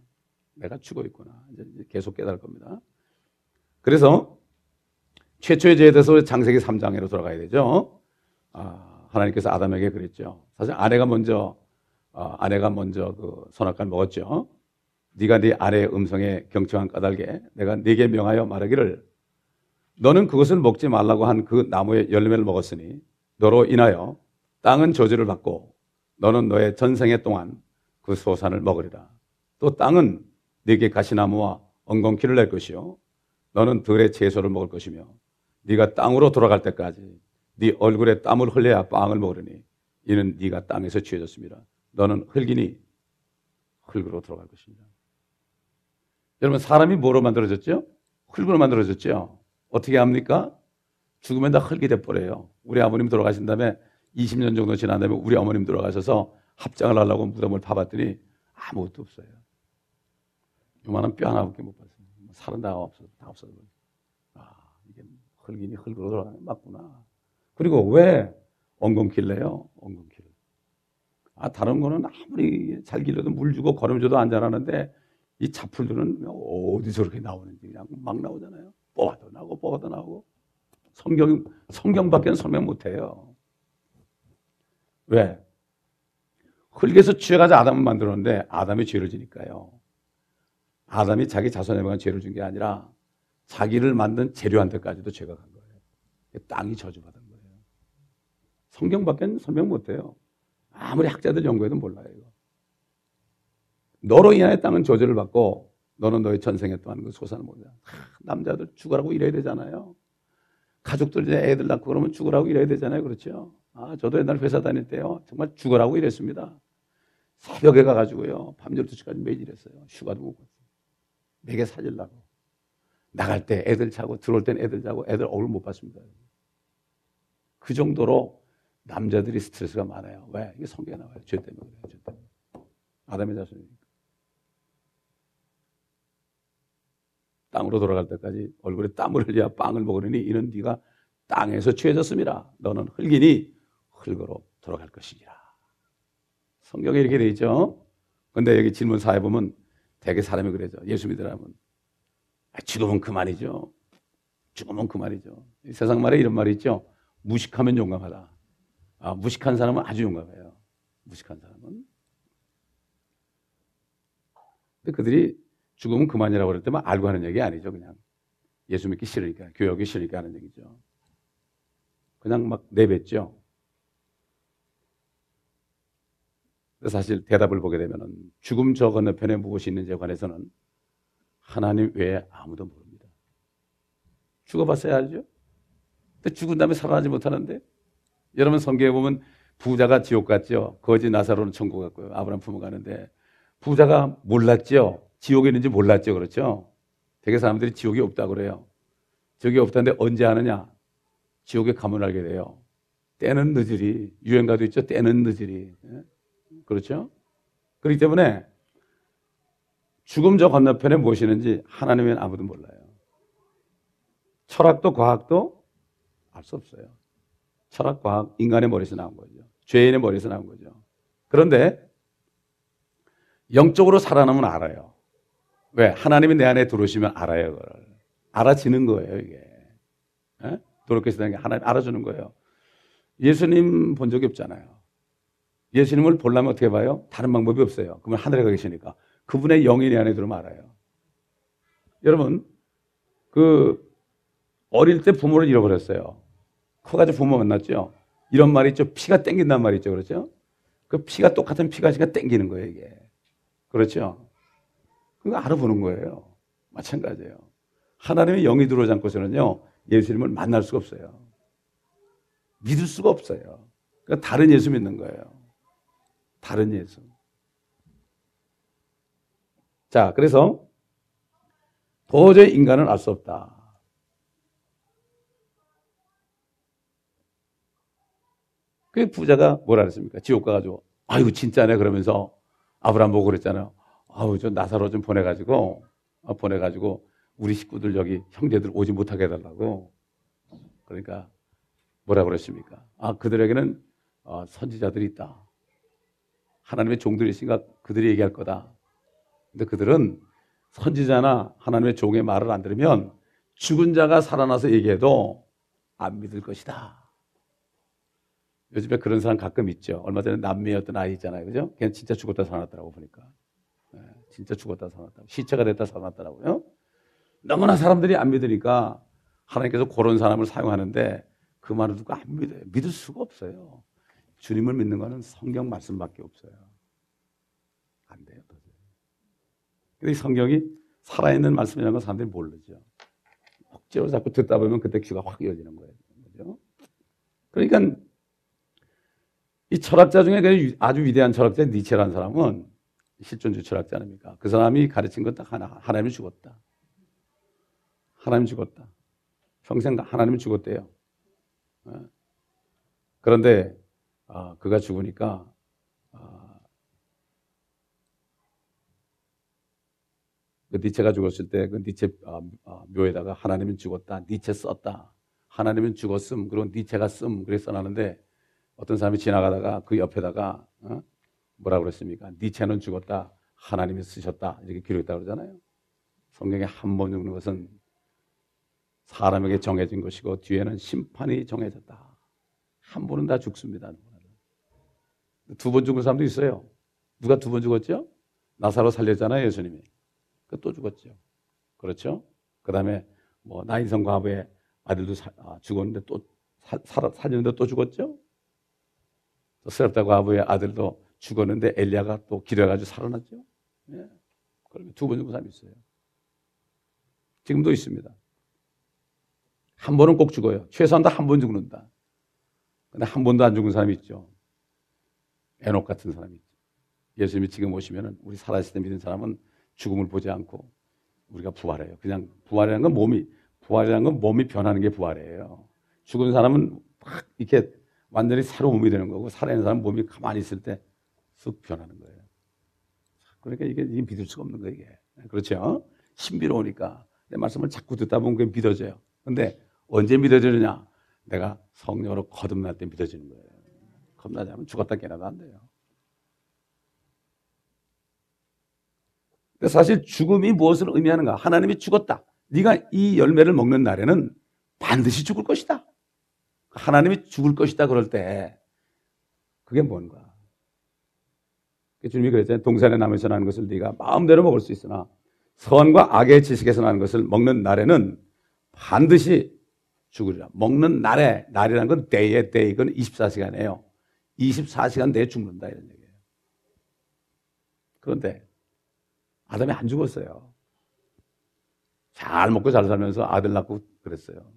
이제 계속 깨달을 겁니다. 그래서 최초의 죄에 대해서 창세기 3장으로 돌아가야 되죠. 하나님께서 아담에게 그랬죠. 사실 아내가 먼저 그 선악과를 먹었죠. 네가 네 아내의 음성에 경청한 까닭에 내가 네게 명하여 말하기를 너는 그것을 먹지 말라고 한 그 나무의 열매를 먹었으니 너로 인하여 땅은 저주를 받고 너는 너의 전생의 동안 그 소산을 먹으리라. 또 땅은 네게 가시나무와 엉겅퀴를 낼 것이요 너는 들의 채소를 먹을 것이며 네가 땅으로 돌아갈 때까지 네 얼굴에 땀을 흘려야 빵을 먹으리니 이는 네가 땅에서 취해졌습니다. 너는 흙이니 흙으로 들어갈 것입니다. 여러분, 사람이 뭐로 만들어졌죠? 흙으로 만들어졌죠. 어떻게 합니까? 죽으면 다 흙이 돼버려요. 우리 아버님 돌아가신 다음에 20년 정도 지난 다음에 우리 어머님 돌아가셔서 합장을 하려고 무덤을 파봤더니 아무것도 없어요. 요만한 뼈 하나밖에 못 봤어요. 살은 다 없어요. 아, 이게 흙이니 흙으로 돌아가는 맞구나. 그리고 왜 엉겅퀴래요? 엉겅퀴. 아, 다른 거는 아무리 잘 길러도 물 주고 거름 줘도 안 자라는데 이 자풀들은 어디서 그렇게 나오는지 그냥 막 나오잖아요. 뽑아도 나오고 뽑아도 나오고. 성경밖에는 설명 못해요. 왜? 흙에서 취해가지고 아담을 만들었는데 아담이 죄를 지니까요. 아담이 자기 자손에만 죄를 준 게 아니라 자기를 만든 재료한테까지도 죄가 간 거예요. 땅이 저주받은 거예요. 성경밖에는 설명 못해요. 아무리 학자들 연구해도 몰라요. 이거. 너로 인하여 땅은 저주를 받고 너는 너의 전생에 또한 그 소산을 모자. 남자들 죽으라고 이래야 되잖아요. 가족들 이제 애들 낳고 그러면 죽으라고 이래야 되잖아요. 그렇죠? 아, 저도 옛날 회사 다닐 때요. 정말 죽으라고 이랬습니다. 새벽에 가가지고요. 밤 12시까지 매일 일했어요. 휴가도 못 갔어요. 매개 사질라고. 나갈 때 애들 자고 들어올 땐 애들 자고 애들 얼굴 못 봤습니다. 그 정도로 남자들이 스트레스가 많아요. 왜? 이게 성경에 나와요. 죄 때문에 그래요. 죄 때문에. 아담의 자손이니까. 땅으로 돌아갈 때까지 얼굴에 땀을 흘려 빵을 먹으려니 이는 네가 땅에서 취해졌습니다. 너는 흙이니 흙으로 돌아갈 것이니라. 성경에 이렇게 돼 있죠. 그런데 여기 질문사에 보면 대개 사람이 그러죠. 예수 믿으라면 죽으면 그만이죠. 죽으면 그만이죠. 세상 말에 이런 말이 있죠. 무식하면 용감하다. 아, 무식한 사람은 아주 용감해요. 무식한 사람은. 근데 그들이 죽으면 그만이라고 그럴 때만 알고 하는 얘기 아니죠. 그냥 예수 믿기 싫으니까, 교역이 싫으니까 하는 얘기죠. 그냥 막 내뱉죠. 사실 대답을 보게 되면 죽음 저 건너편에 무엇이 있는지에 관해서는 하나님 외에 아무도 모릅니다. 죽어봤어야 알죠. 근데 죽은 다음에 살아나지 못하는데 여러분 성경에 보면 부자가 지옥 갔죠. 거지 나사로는 천국 갔고요. 아브라함 품에 가는데 부자가 몰랐죠. 지옥에 있는지 몰랐죠. 그렇죠? 되게 사람들이 지옥이 없다고 그래요. 지옥이 없다는데 언제 아느냐? 지옥에 가면 알게 돼요. 때는 늦으리. 유행가도 있죠. 때는 늦으리. 그렇죠? 그렇기 때문에 죽음 저 건너편에 무엇이 있는지 하나님은 아무도 몰라요. 철학도 과학도 알 수 없어요. 철학, 과학, 인간의 머리에서 나온 거죠. 죄인의 머리에서 나온 거죠. 그런데 영적으로 살아나면 알아요. 왜? 하나님이 내 안에 들어오시면 알아요. 그걸. 알아지는 거예요. 이게. 에? 도로케스라는 게 하나님 알아주는 거예요. 예수님 본 적이 없잖아요. 예수님을 보려면 어떻게 봐요? 다른 방법이 없어요. 그분 하늘에 가 계시니까. 그분의 영이 내 안에 들어오면 알아요. 여러분, 어릴 때 부모를 잃어버렸어요. 커가지고 부모 만났죠? 이런 말이 있죠? 피가 땡긴단 말이 있죠? 그렇죠? 그 피가 똑같은 피가 땡기는 거예요, 이게. 그렇죠? 그거 알아보는 거예요. 마찬가지예요. 하나님의 영이 들어오지 않고서는요, 예수님을 만날 수가 없어요. 믿을 수가 없어요. 그러니까 다른 예수 믿는 거예요. 다른 예수. 자, 그래서 도저히 인간은 알 수 없다. 그 부자가 뭐라 그랬습니까? 지옥 가가지고, 아이고, 진짜네. 그러면서 아브라함 보고 그랬잖아요. 아우, 저 나사로 좀 보내가지고, 우리 식구들 여기 형제들 오지 못하게 해달라고. 그러니까, 뭐라 그랬습니까? 아, 그들에게는 선지자들이 있다. 하나님의 종들이 있으니까 그들이 얘기할 거다. 근데 그들은 선지자나 하나님의 종의 말을 안 들으면 죽은 자가 살아나서 얘기해도 안 믿을 것이다. 요즘에 그런 사람 가끔 있죠. 얼마 전에 남미였던 아이 있잖아요. 그죠? 걔는 진짜 죽었다 살아났더라고 보니까. 네, 진짜 죽었다 살아났다. 시체가 됐다 살아났더라고요. 너무나 사람들이 안 믿으니까 하나님께서 그런 사람을 사용하는데 그 말을 듣고 안 믿어요. 믿을 수가 없어요. 주님을 믿는 거는 성경 말씀밖에 없어요. 안 돼요. 근데 이 성경이 살아있는 말씀이라는 건 사람들이 모르죠. 억지로 자꾸 듣다 보면 그때 귀가 확 열리는 거예요. 그죠? 그러니까 이 철학자 중에 아주 위대한 철학자 니체라는 사람은 실존주의 철학자 아닙니까? 그 사람이 가르친 건 딱 하나. 하나님이 죽었다. 하나님 죽었다. 평생 하나님이 죽었대요. 그런데 그가 죽으니까 그 니체가 죽었을 때 그 니체 묘에다가 하나님은 죽었다, 니체 썼다, 하나님은 죽었음, 그리고 니체가 씀 그렇게 써놨는데 어떤 사람이 지나가다가 그 옆에다가 뭐라고 그랬습니까? 니체는 죽었다, 하나님이 쓰셨다 이렇게 기록했다고 그러잖아요. 성경에 한 번 죽는 것은 사람에게 정해진 것이고 뒤에는 심판이 정해졌다. 한 번은 다 죽습니다. 두 번 죽은 사람도 있어요. 누가 두 번 죽었죠? 나사로 살렸잖아요, 예수님이. 또 죽었죠. 그렇죠? 그 다음에 뭐 나인성 과부의 아들도 죽었는데 또 살렸는데 또 죽었죠. 또 스랍다 과부의 아들도 죽었는데 엘리야가 또 기려가지고 살아났죠. 예. 그러면 두 번 죽은 사람이 있어요. 지금도 있습니다. 한 번은 꼭 죽어요. 최소한 다 한 번 죽는다. 근데 한 번도 안 죽은 사람이 있죠. 에녹 같은 사람이 있죠. 예수님이 지금 오시면은 우리 살아있을 때 믿은 사람은 죽음을 보지 않고 우리가 부활해요. 그냥 부활이라는 건 몸이 변하는 게 부활이에요. 죽은 사람은 막 이렇게 완전히 새로운 몸이 되는 거고 살아있는 사람은 몸이 가만히 있을 때 쑥 변하는 거예요. 그러니까 이게 믿을 수가 없는 거예요. 이게. 그렇죠? 신비로우니까 내 말씀을 자꾸 듣다 보면 그게 믿어져요. 근데 언제 믿어지느냐? 내가 성령으로 거듭날 때 믿어지는 거예요. 겁나지 않으면 죽었다 깨나도 안 돼요. 사실 죽음이 무엇을 의미하는가? 하나님이 죽었다. 네가 이 열매를 먹는 날에는 반드시 죽을 것이다. 하나님이 죽을 것이다 그럴 때 그게 뭔가? 주님이 그랬잖아요. 동산의 나무에서 나는 것을 네가 마음대로 먹을 수 있으나 선과 악의 지식에서 나는 것을 먹는 날에는 반드시 죽으리라. 먹는 날에, 날이라는 건 day의 day, 이건 24시간이에요. 24시간 내에 죽는다 이런 얘기예요. 그런데 아담이 안 죽었어요. 잘 먹고 잘 살면서 아들 낳고 그랬어요.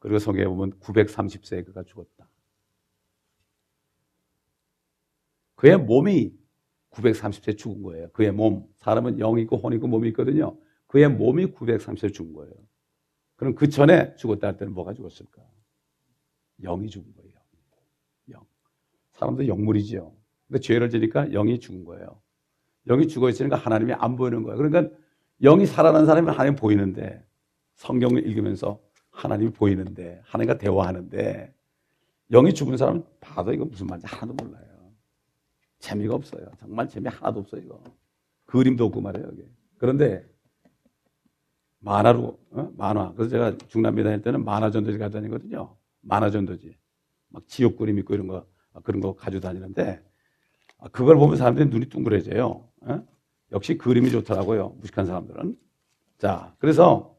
그리고 성경에 보면 930세에 그가 죽었다. 그의 몸이 930세에 죽은 거예요. 그의 몸. 사람은 영이고 혼이고 몸이 있거든요. 그의 몸이 930세에 죽은 거예요. 그럼 그 전에 죽었다 할 때는 뭐가 죽었을까? 영이 죽은 거예요. 영. 사람도 영물이지요. 근데 죄를 지니까 영이 죽은 거예요. 영이 죽어 있으니까 하나님이 안 보이는 거예요. 그러니까 영이 살아난 사람은 하나님 보이는데 성경을 읽으면서 하나님이 보이는데 하나님과 대화하는데 영이 죽은 사람은 봐도 이거 무슨 말인지 하나도 몰라요. 재미가 없어요. 정말 재미 하나도 없어요. 이거 그림도 없고 말이에요. 이게. 그런데 만화로 만화. 그래서 제가 중남미다 할 때는 만화 전도지 가지고 다니거든요. 만화 전도지 막 지옥 그림 있고 이런 거 그런 거 가지고 다니는데 그걸 보면 사람들이 눈이 둥그레져요. 역시 그림이 좋더라고요. 무식한 사람들은. 자, 그래서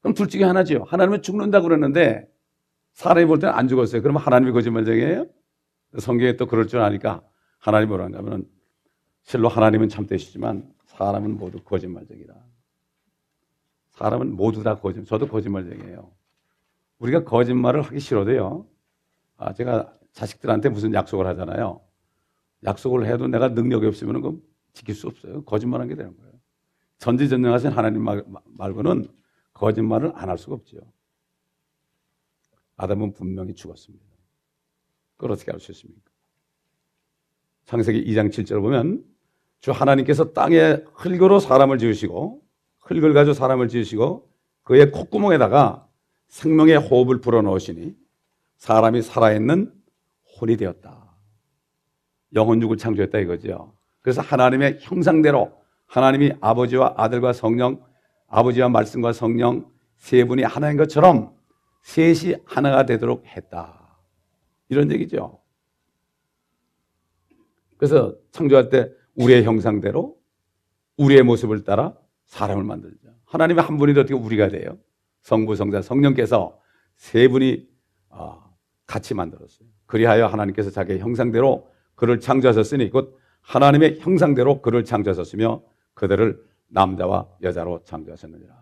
그럼 둘 중에 하나죠. 하나님은 죽는다고 그랬는데 사람이 볼 때는 안 죽었어요. 그럼 하나님이 거짓말쟁이에요? 성경에 또 그럴 줄 아니까 하나님이 뭐라 하냐면 실로 하나님은 참되시지만 사람은 모두 거짓말쟁이다. 사람은 모두 다 거짓말. 저도 거짓말쟁이에요. 우리가 거짓말을 하기 싫어도요. 제가 자식들한테 무슨 약속을 하잖아요. 약속을 해도 내가 능력이 없으면 그건 지킬 수 없어요. 거짓말한 게 되는 거예요. 전지전능하신 하나님 말고는 거짓말을 안 할 수가 없죠. 아담은 분명히 죽었습니다. 그걸 어떻게 알 수 있습니까? 창세기 2장 7절을 보면 주 하나님께서 땅에 흙으로 사람을 지으시고 흙을 가지고 사람을 지으시고 그의 콧구멍에다가 생명의 호흡을 불어넣으시니 사람이 살아있는 혼이 되었다. 영혼육을 창조했다 이거죠. 그래서 하나님의 형상대로 하나님이 아버지와 아들과 성령, 아버지와 말씀과 성령 세 분이 하나인 것처럼 셋이 하나가 되도록 했다. 이런 얘기죠. 그래서 창조할 때 우리의 형상대로 우리의 모습을 따라 사람을 만들자. 하나님의 한 분이 어떻게 우리가 돼요? 성부, 성자, 성령께서 세 분이 같이 만들었어요. 그리하여 하나님께서 자기의 형상대로 그를 창조하셨으니 곧 하나님의 형상대로 그를 창조하셨으며 그들을 남자와 여자로 창조하셨느니라.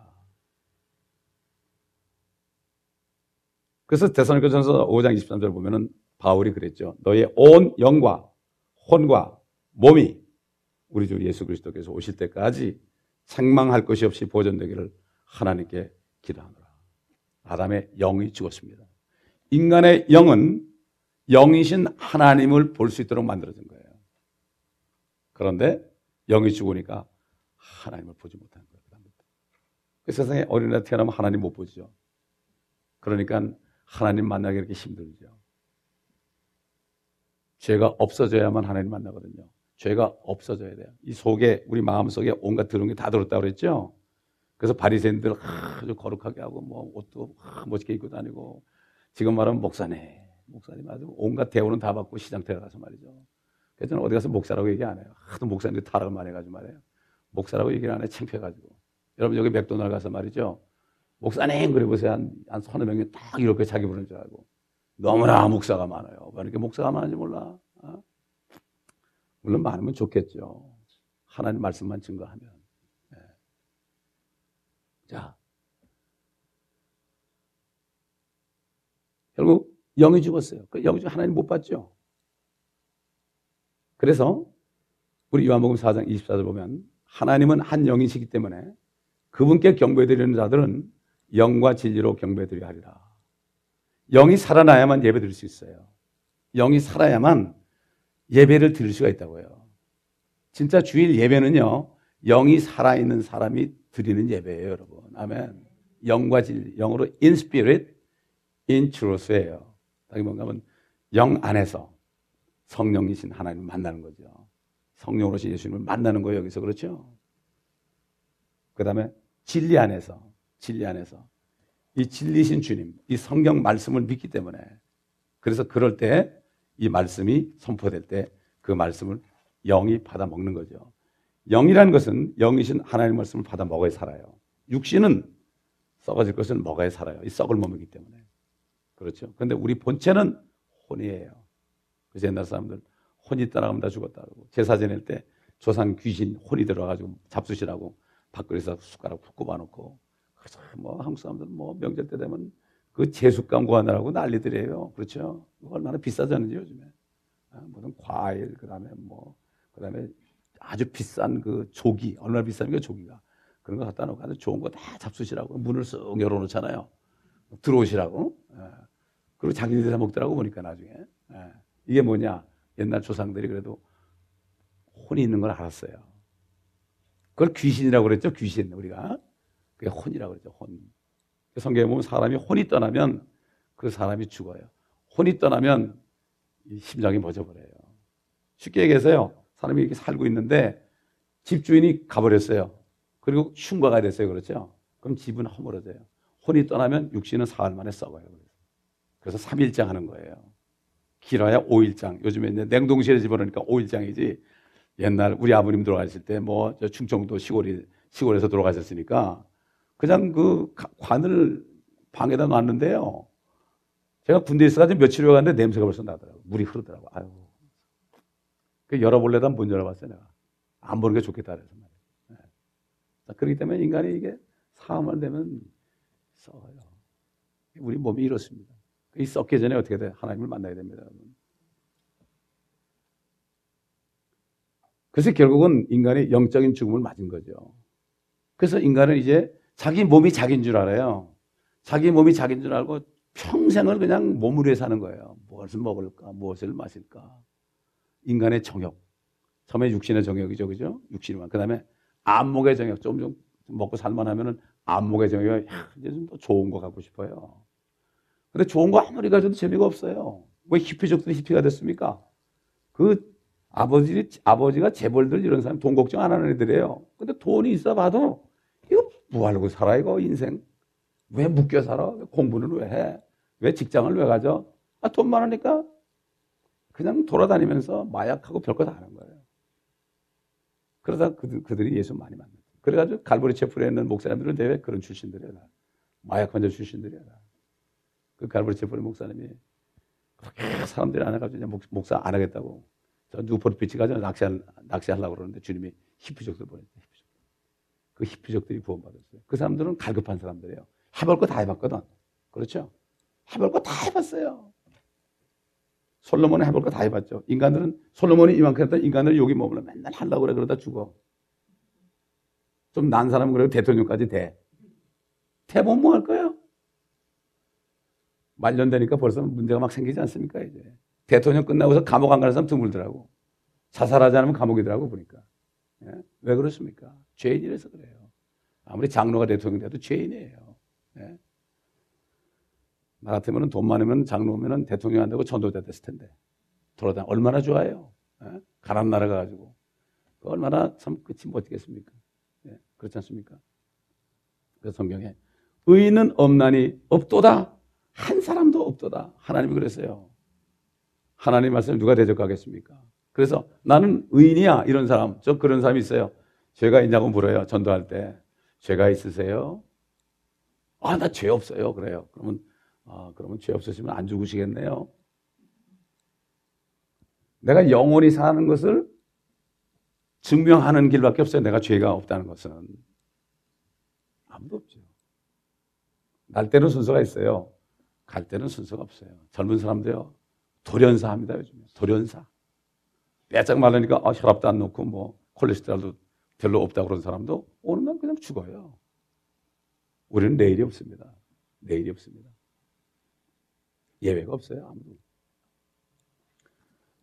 그래서 데살로니가전서 5장 23절 보면은 바울이 그랬죠. 너의 온 영과 혼과 몸이 우리 주 예수 그리스도께서 오실 때까지 책망할 것이 없이 보존되기를 하나님께 기도하노라. 아담의 영이 죽었습니다. 인간의 영은 영이신 하나님을 볼 수 있도록 만들어진 거예요. 그런데 영이 죽으니까 하나님을 보지 못하는 거예요. 세상에 어린애가 태어나면 하나님 못 보죠. 그러니까 하나님 만나기 이렇게 힘들죠. 죄가 없어져야만 하나님 만나거든요. 죄가 없어져야 돼요. 이 속에 우리 마음속에 온갖 더러운 게 다 들었다고 그랬죠. 그래서 바리새인들 아주 거룩하게 하고 뭐 옷도 멋있게 입고 다니고 지금 말하면 목사님 아주 온갖 대우는 다 받고 시장터에 가서 말이죠. 그래서 저는 어디 가서 목사라고 얘기 안 해요. 하도 목사님들 타락을 많이 해가지고 말이에요. 목사라고 얘기를 안 해요. 창피해가지고. 여러분 여기 맥도날드 가서 말이죠. 목사님 그래 보세요. 한 서너 명이 딱 이렇게 자기 부르는 줄 알고. 너무나 목사가 많아요. 왜 이렇게 목사가 많은지 몰라. 어? 물론 많으면 좋겠죠. 하나님 말씀만 증거하면. 네. 자, 결국 영이 죽었어요. 그 영이 죽으면 하나님 못 봤죠. 그래서 우리 요한복음 4장 24절 보면 하나님은 한 영이시기 때문에 그분께 경배드리는 자들은 영과 진리로 경배드려 하리라. 영이 살아나야만 예배 드릴 수 있어요. 영이 살아야만 예배를 드릴 수가 있다고요. 진짜 주일 예배는요, 영이 살아있는 사람이 드리는 예배예요, 여러분. 아멘. 영과 진리, 영어로 in spirit, in truth예요. 다시 뭔가 하면 영 안에서 성령이신 하나님을 만나는 거죠. 성령으로 오신 예수님을 만나는 거예요, 여기서. 그렇죠? 그 다음에 진리 안에서. 이 진리신 주님, 이 성경 말씀을 믿기 때문에 그래서 그럴 때 이 말씀이 선포될 때 그 말씀을 영이 받아 먹는 거죠. 영이라는 것은 영이신 하나님 말씀을 받아 먹어야 살아요. 육신은 썩어질 것은 먹어야 살아요. 이 썩을 몸이기 때문에. 그렇죠. 그런데 우리 본체는 혼이에요. 그래서 옛날 사람들 혼이 떠나가면 다 죽었다 그러고 제사 지낼 때 조상 귀신 혼이 들어와가지고 잡수시라고 밖에서 숟가락 푹 꼽아놓고 그래서 뭐 한국 사람들은 뭐 명절 때 되면 그 제수감 구하느라고 난리들이에요. 그렇죠? 얼마나 비싸졌는지 요즘에. 무슨 과일, 그 다음에 아주 비싼 그 조기, 얼마나 비쌉니까 조기가. 그런 거 갖다 놓고 아주 좋은 거 다 잡수시라고 문을 쓱 열어놓잖아요. 들어오시라고. 그리고 자기들 다 먹더라고 보니까 나중에. 이게 뭐냐. 옛날 조상들이 그래도 혼이 있는 걸 알았어요. 그걸 귀신이라고 그랬죠. 귀신, 우리가. 그게 혼이라고 그랬죠. 혼. 성경에 보면 사람이 혼이 떠나면 그 사람이 죽어요. 혼이 떠나면 심장이 멎어버려요. 쉽게 얘기해서요. 사람이 이렇게 살고 있는데 집주인이 가버렸어요. 그리고 흉가가 됐어요. 그렇죠? 그럼 집은 허물어져요. 혼이 떠나면 육신은 사흘 만에 썩어요. 그래서 3일장 하는 거예요. 길어야 5일장. 요즘에 이제 냉동실에 집어넣으니까 5일장이지. 옛날 우리 아버님 돌아가실 때 뭐 충청도 시골에서 돌아가셨으니까 그냥 그 관을 방에다 놨는데요. 제가 군대에 있어가지고 며칠 후에 갔는데 냄새가 벌써 나더라고요. 물이 흐르더라고요. 아유. 그 열어볼래다 못 열어봤어요, 내가. 안 보는 게 좋겠다 그래서 말이에요. 네. 그렇기 때문에 인간이 이게 사흘만 되면 썩어요. 우리 몸이 이렇습니다. 이 썩기 전에 어떻게 돼요? 하나님을 만나야 됩니다, 여러분. 그래서 결국은 인간이 영적인 죽음을 맞은 거죠. 그래서 인간은 이제 자기 몸이 자기인 줄 알아요. 자기 몸이 자기인 줄 알고 평생을 그냥 몸을 위해 사는 거예요. 무엇을 먹을까? 무엇을 마실까? 인간의 정욕. 처음에 육신의 정욕이죠. 그죠? 육신만. 그 다음에 안목의 정욕. 좀 먹고 살만하면은 안목의 정욕이 이제 좀 더 좋은 거 갖고 싶어요. 근데 좋은 거 아무리 가져도 재미가 없어요. 왜 히피족들이 히피가 됐습니까? 그 아버지가 재벌들 이런 사람 돈 걱정 안 하는 애들이에요. 근데 돈이 있어 봐도 이거 뭐 하려고 살아 이거 인생. 왜 묶여 살아? 공부는 왜 해? 왜 직장을 왜 가져? 아, 돈 많으니까 그냥 돌아다니면서 마약하고 별거 다 하는 거예요. 그러다 그들이 예수 많이 만났어요. 그래가지고 갈보리 체플에 있는 목사님들은 대개 그런 출신들이에요. 마약 환자 출신들이에요. 그 갈보리 체플의 목사님이 그렇게 사람들이 안 해가지고 목사 안 하겠다고 뉴포트 비치 가서 낚시하려고 그러는데 주님이 히피족들 보냈어요. 그 히피족들이 구원받았어요. 그 사람들은 갈급한 사람들이에요. 해볼 거 다 해봤거든. 그렇죠? 해볼 거 다 해봤어요. 솔로몬은 해볼 거 다 해봤죠. 인간들은 솔로몬이 이만큼 했다 인간들이 여기 머물러 맨날 하려고 그래 그러다 죽어. 좀 난 사람은 그래도 대통령까지 돼. 대보면 뭐 할 거예요? 말년되니까 벌써 문제가 막 생기지 않습니까? 이제 대통령 끝나고서 감옥 안 가는 사람 드물더라고. 자살하지 않으면 감옥이더라고 보니까. 예? 왜 그렇습니까? 죄인이라서 그래요. 아무리 장로가 대통령이 돼도 죄인이에요. 예? 나 같으면 돈 많으면 장로면은 대통령 안 되고 전도자 됐을 텐데 돌아다 얼마나 좋아요. 예? 가난 나라 가가지고 얼마나 참 끝이 멋지겠습니까? 예? 그렇지 않습니까? 그래서 성경에 의인은 없나니 없도다. 한 사람도 없도다. 하나님이 그랬어요. 하나님 말씀 누가 대적하겠습니까? 그래서 나는 의인이야 이런 사람, 저 그런 사람이 있어요. 죄가 있냐고 물어요. 전도할 때 죄가 있으세요? 아, 나 죄 없어요. 그래요. 그러면 그러면 죄 없으시면 안 죽으시겠네요. 내가 영원히 사는 것을 증명하는 길밖에 없어요. 내가 죄가 없다는 것은 아무도 없죠. 날 때는 순서가 있어요. 갈 때는 순서가 없어요. 젊은 사람들요 돌연사 합니다. 요즘에 돌연사. 빼짝 말라니까 혈압도 안 놓고 뭐 콜레스테롤도 별로 없다 그런 사람도 어느 날 그냥 죽어요. 우리는 내일이 없습니다. 내일이 없습니다. 예외가 없어요. 아무도.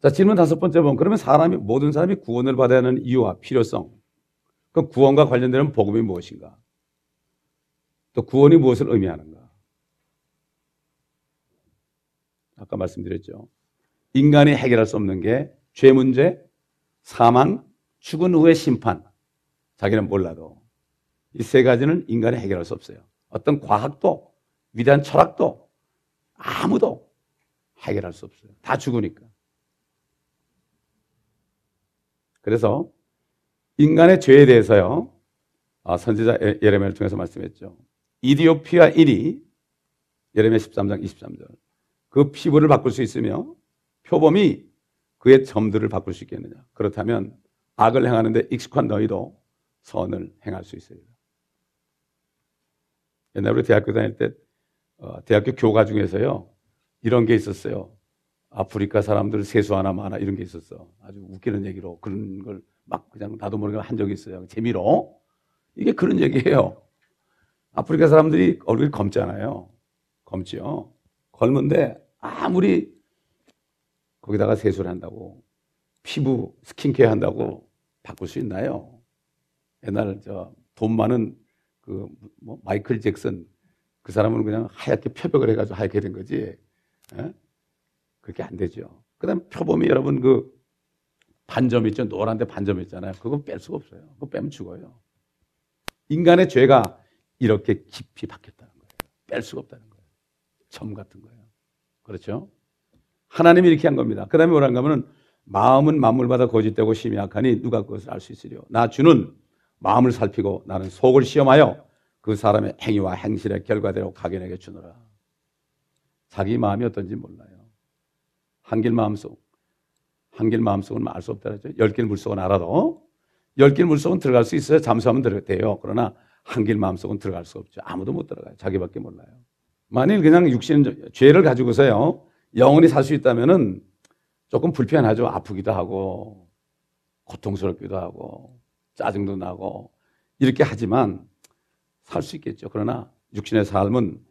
자, 질문 5번째 보면 그러면 모든 사람이 구원을 받아야 하는 이유와 필요성. 그럼 구원과 관련되는 복음이 무엇인가? 또 구원이 무엇을 의미하는가? 아까 말씀드렸죠. 인간이 해결할 수 없는 게 죄 문제, 사망, 죽은 후의 심판. 자기는 몰라도 이 세 가지는 인간이 해결할 수 없어요. 어떤 과학도 위대한 철학도 아무도 해결할 수 없어요. 다 죽으니까. 그래서 인간의 죄에 대해서요. 선지자 예레미야를 통해서 말씀했죠. 이디오피아인이 예레미야 13장 23절. 그 피부를 바꿀 수 있으며 표범이 그의 점들을 바꿀 수 있겠느냐. 그렇다면 악을 행하는 데 익숙한 너희도 선을 행할 수 있으리라. 옛날에 우리 대학교 다닐 때 대학교 교과 중에서요. 이런 게 있었어요. 아프리카 사람들 세수하나 마나 이런 게 있었어. 아주 웃기는 얘기로 그런 걸 막 그냥 나도 모르게 한 적이 있어요. 재미로. 이게 그런 얘기예요. 아프리카 사람들이 얼굴이 검잖아요. 검지요. 젊은데 아무리 거기다가 세수를 한다고 피부 스킨케어 한다고 바꿀 수 있나요? 옛날 돈 많은 마이클 잭슨 그 사람은 그냥 하얗게 표백을 해가지고 하얗게 된 거지. 에? 그렇게 안 되죠. 그다음 표범이 여러분 그 반점 있죠. 노란데 반점 있잖아요. 그거 뺄 수가 없어요. 그거 빼면 죽어요. 인간의 죄가 이렇게 깊이 박혔다는 거예요. 뺄 수가 없다는 거예요. 점 같은 거예요. 그렇죠? 하나님이 이렇게 한 겁니다. 그 다음에 뭐라는가 하면 마음은 만물마다 거짓되고 심히 악하니 누가 그것을 알 수 있으리요. 나 주는 마음을 살피고 나는 속을 시험하여 그 사람의 행위와 행실의 결과대로 각인에게 주노라. 자기 마음이 어떤지 몰라요. 한길 마음속은 알 수 없다 그랬죠. 열길 물속은 알아도 열길 물속은 들어갈 수 있어요. 잠수하면 돼요. 그러나 한길 마음속은 들어갈 수 없죠. 아무도 못 들어가요. 자기밖에 몰라요. 만일 그냥 육신 죄를 가지고서요 영원히 살 수 있다면은 조금 불편하죠. 아프기도 하고 고통스럽기도 하고 짜증도 나고 이렇게 하지만 살 수 있겠죠. 그러나 육신의 삶은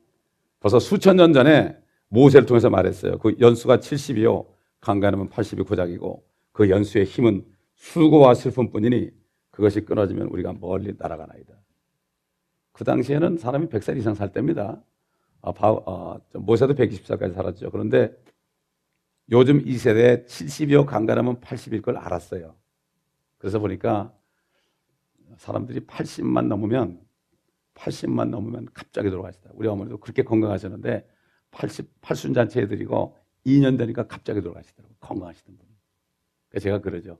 벌써 수천 년 전에 모세를 통해서 말했어요. 그 연수가 70이요 강간하면 80이 고작이고 그 연수의 힘은 수고와 슬픔뿐이니 그것이 끊어지면 우리가 멀리 날아가나이다. 그 당시에는 사람이 100살 이상 살 때입니다. 모세도 120살까지 살았죠. 그런데 요즘 이 세대에 70이요 강간하면 80일 걸 알았어요. 그래서 보니까 사람들이 80만 넘으면 갑자기 돌아가시다. 우리 어머니도 그렇게 건강하셨는데 88순잔치 해드리고 2년 되니까 갑자기 돌아가시더라고요. 건강하시던 분. 제가 그러죠.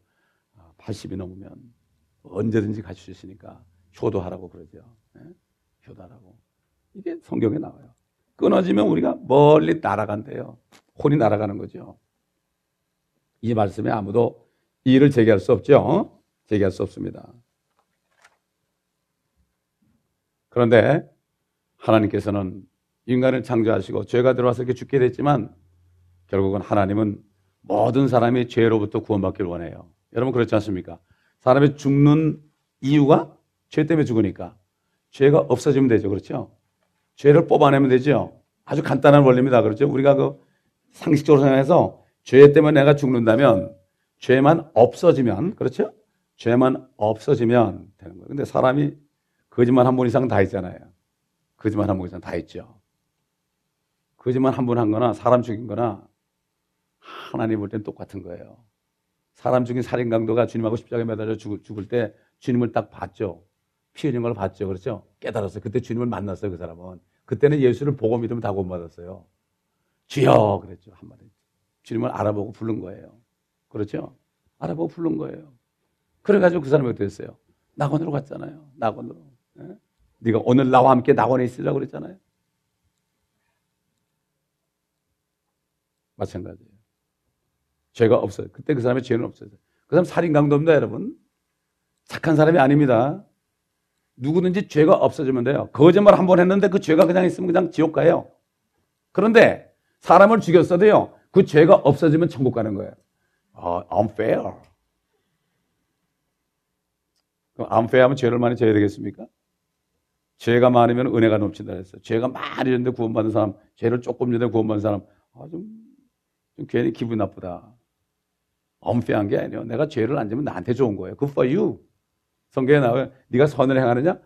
80이 넘으면 언제든지 같이 주시니까 효도하라고 그러죠. 네? 효도하라고. 이게 성경에 나와요. 끊어지면 우리가 멀리 날아간대요. 혼이 날아가는 거죠. 이 말씀에 아무도 이의를 제기할 수 없죠. 제기할 수 없습니다. 그런데 하나님께서는 인간을 창조하시고 죄가 들어와서 이렇게 죽게 됐지만 결국은 하나님은 모든 사람이 죄로부터 구원받기를 원해요. 여러분 그렇지 않습니까? 사람이 죽는 이유가 죄 때문에 죽으니까. 죄가 없어지면 되죠. 그렇죠? 죄를 뽑아내면 되죠. 아주 간단한 원리입니다. 그렇죠? 우리가 그 상식적으로 생각해서 죄 때문에 내가 죽는다면 죄만 없어지면, 그렇죠? 죄만 없어지면 되는 거예요. 근데 사람이 거짓말 한 번 이상 다 있잖아요. 거짓말 한 번 이상 다 있죠. 거짓말 한 번 한 거나 사람 죽인 거나 하나님 볼 땐 똑같은 거예요. 사람 죽인 살인 강도가 주님하고 십자가에 매달려 죽을 때 주님을 딱 봤죠. 피 흘린 걸 봤죠. 그렇죠? 깨달았어요. 그때 주님을 만났어요. 그 사람은. 그때는 예수를 보고 믿으면 다 구원받았어요. 주여! 그랬죠. 한마디. 주님을 알아보고 부른 거예요. 그렇죠? 알아보고 부른 거예요. 그래가지고 그 사람이 어떻게 됐어요? 낙원으로 갔잖아요. 낙원으로. 네? 네가 오늘 나와 함께 낙원에 있으라고 그랬잖아요. 마찬가지예요. 죄가 없어요. 그때 그 사람의 죄는 없어요. 그 사람 살인 강도입니다, 여러분. 착한 사람이 아닙니다. 누구든지 죄가 없어지면 돼요. 거짓말 한 번 했는데 그 죄가 그냥 있으면 그냥 지옥 가요. 그런데 사람을 죽였어도요, 그 죄가 없어지면 천국 가는 거예요. unfair. 그럼 unfair 하면 죄를 많이 져야 되겠습니까? 죄가 많으면 은혜가 넘친다 했어요. 죄가 많이 졌는데 구원받은 사람, 죄를 조금 졌는데 구원받은 사람, 좀 괜히 기분 나쁘다. unfair한 게 아니에요. 내가 죄를 안 지면 나한테 좋은 거예요. Good for you. 성경에 나와요. 네가 선을 행하느냐?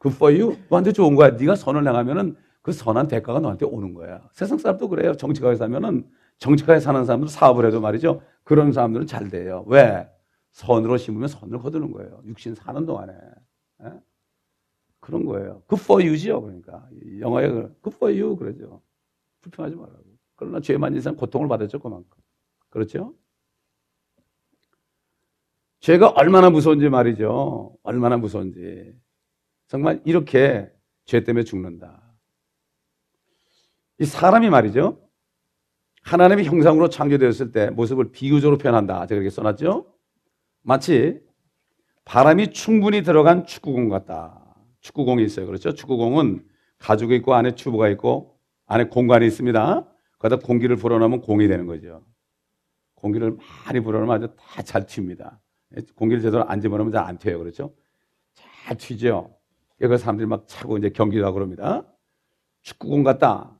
Good for you. 너한테 좋은 거야. 네가 선을 행하면은 그 선한 대가가 너한테 오는 거야. 세상 사람도 그래요. 정직하게 사면은 정직하게 사는 사람들 사업을 해도 말이죠. 그런 사람들은 잘 돼요. 왜? 선으로 심으면 선을 거두는 거예요. 육신 사는 동안에. 에? 그런 거예요. Good for you지요. 그러니까 영어에 Good for you 그러죠. 불평하지 말라고. 그러나 죄만 인생 고통을 받았죠. 그만큼. 그렇죠? 죄가 얼마나 무서운지 말이죠. 얼마나 무서운지. 정말 이렇게 죄 때문에 죽는다. 이 사람이 말이죠. 하나님의 형상으로 창조되었을 때 모습을 비유적으로 표현한다. 제가 이렇게 써놨죠. 마치 바람이 충분히 들어간 축구공 같다. 축구공이 있어요. 그렇죠? 축구공은 가죽이 있고 안에 튜브가 있고 안에 공간이 있습니다. 거기다 공기를 불어넣으면 공이 되는 거죠. 공기를 많이 불어넣으면 아주 다 잘 튑니다. 공기를 제대로 안 집어넣으면 잘 안 튀어요. 그렇죠? 잘 튀죠. 여기 사람들이 막 차고 이제 경기도 하고 그럽니다. 축구공 같다.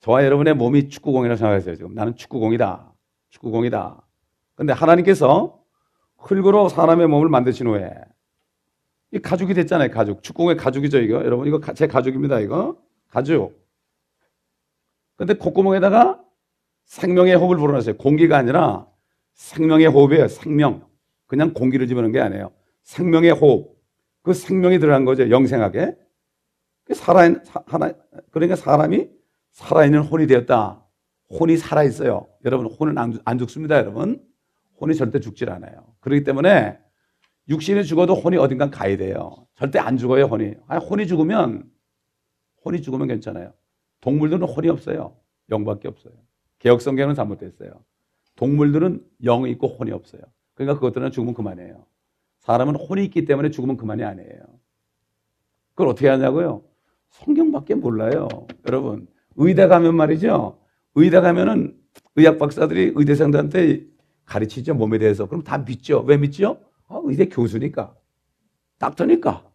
저와 여러분의 몸이 축구공이라고 생각하세요. 지금 나는 축구공이다. 축구공이다. 그런데 하나님께서 흙으로 사람의 몸을 만드신 후에 이 가죽이 됐잖아요. 가죽. 축구공의 가죽이죠. 이거. 여러분 이거 제 가죽입니다. 이거. 가죽. 그런데 콧구멍에다가 생명의 호흡을 불어넣었어요. 공기가 아니라 생명의 호흡이에요. 생명. 그냥 공기를 집어넣은 게 아니에요. 생명의 호흡. 그 생명이 들어간 거죠. 영생하게. 그러니까 사람이 살아있는 혼이 되었다. 혼이 살아있어요. 여러분, 혼은 안 죽습니다, 여러분. 혼이 절대 죽질 않아요. 그렇기 때문에 육신이 죽어도 혼이 어딘가 가야 돼요. 절대 안 죽어요, 혼이. 아니, 혼이 죽으면 괜찮아요. 동물들은 혼이 없어요. 영밖에 없어요. 개혁성경은 잘못됐어요. 동물들은 영이 있고 혼이 없어요. 그러니까 그것들은 죽으면 그만이에요. 사람은 혼이 있기 때문에 죽으면 그만이 아니에요. 그걸 어떻게 하냐고요? 성경밖에 몰라요, 여러분. 의대 가면 말이죠. 의대 가면은 의학 박사들이 의대생들한테 가르치죠. 몸에 대해서. 그럼 다 믿죠. 왜 믿죠? 의대 교수니까. 닥터니까.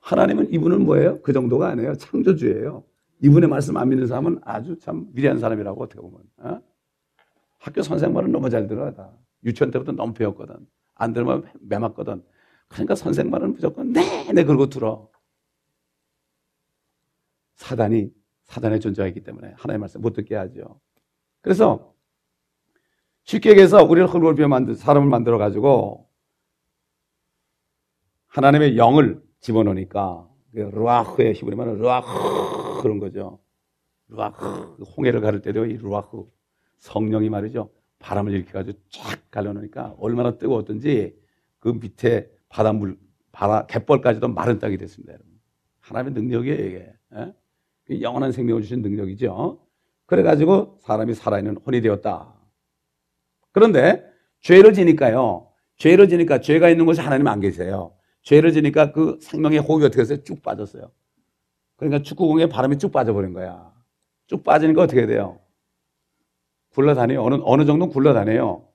하나님은 이분은 뭐예요? 그 정도가 아니에요. 창조주예요. 이분의 말씀 안 믿는 사람은 아주 참 위대한 사람이라고 어떻게 보면. 어? 학교 선생 말은 너무 잘 들어야 돼. 유치원 때부터 너무 배웠거든. 안 들으면 매 맞거든. 그러니까 선생 말은 무조건 네 그러고 들어. 사단의 존재가 있기 때문에 하나님의 말씀 못 듣게 하죠. 그래서 쉽게 얘기해서 우리를 흙으로 비워 만든 사람을 만들어 가지고 하나님의 영을 집어넣으니까 루아흐의 히브리 말은 루아흐 그런 거죠. 루아흐 홍해를 가를 때도 이 루아흐 성령이 말이죠. 바람을 일으켜 가지고 쫙 갈라놓으니까 얼마나 뜨거웠던지 그 밑에 바닷물 갯벌까지도 마른 땅이 됐습니다, 여러분. 하나님의 능력이에요, 이게. 에? 영원한 생명을 주신 능력이죠. 그래가지고 사람이 살아있는 혼이 되었다. 그런데 죄를 지니까요. 죄가 있는 곳에 하나님 안 계세요. 죄를 지니까 그 생명의 호흡이 어떻게 됐어요? 쭉 빠졌어요. 그러니까 축구공에 바람이 쭉 빠져버린 거야. 쭉 빠지니까 어떻게 돼요? 굴러다녀요. 어느 정도는 굴러다녀요.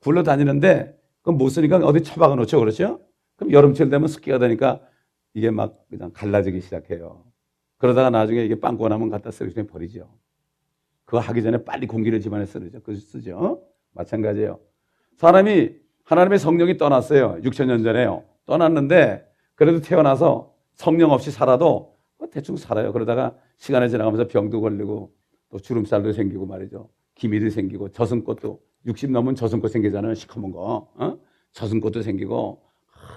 굴러다니는데 그럼 못 쓰니까 어디 처박아 놓죠. 그렇죠? 그럼 여름철 되면 습기가 되니까 이게 막 그냥 갈라지기 시작해요. 그러다가 나중에 이게 빵꾸가 나면 갖다 쓰레기통에 버리죠. 그거 하기 전에 빨리 공기를 집안에 쓰죠. 그래서 쓰죠. 마찬가지예요. 사람이 하나님의 성령이 떠났어요. 6,000년 전에요. 떠났는데 그래도 태어나서 성령 없이 살아도 대충 살아요. 그러다가 시간이 지나가면서 병도 걸리고 또 주름살도 생기고 말이죠. 기미도 생기고 저승꽃도 60 넘으면 저승꽃 생기잖아요. 시커먼 거. 어? 저승꽃도 생기고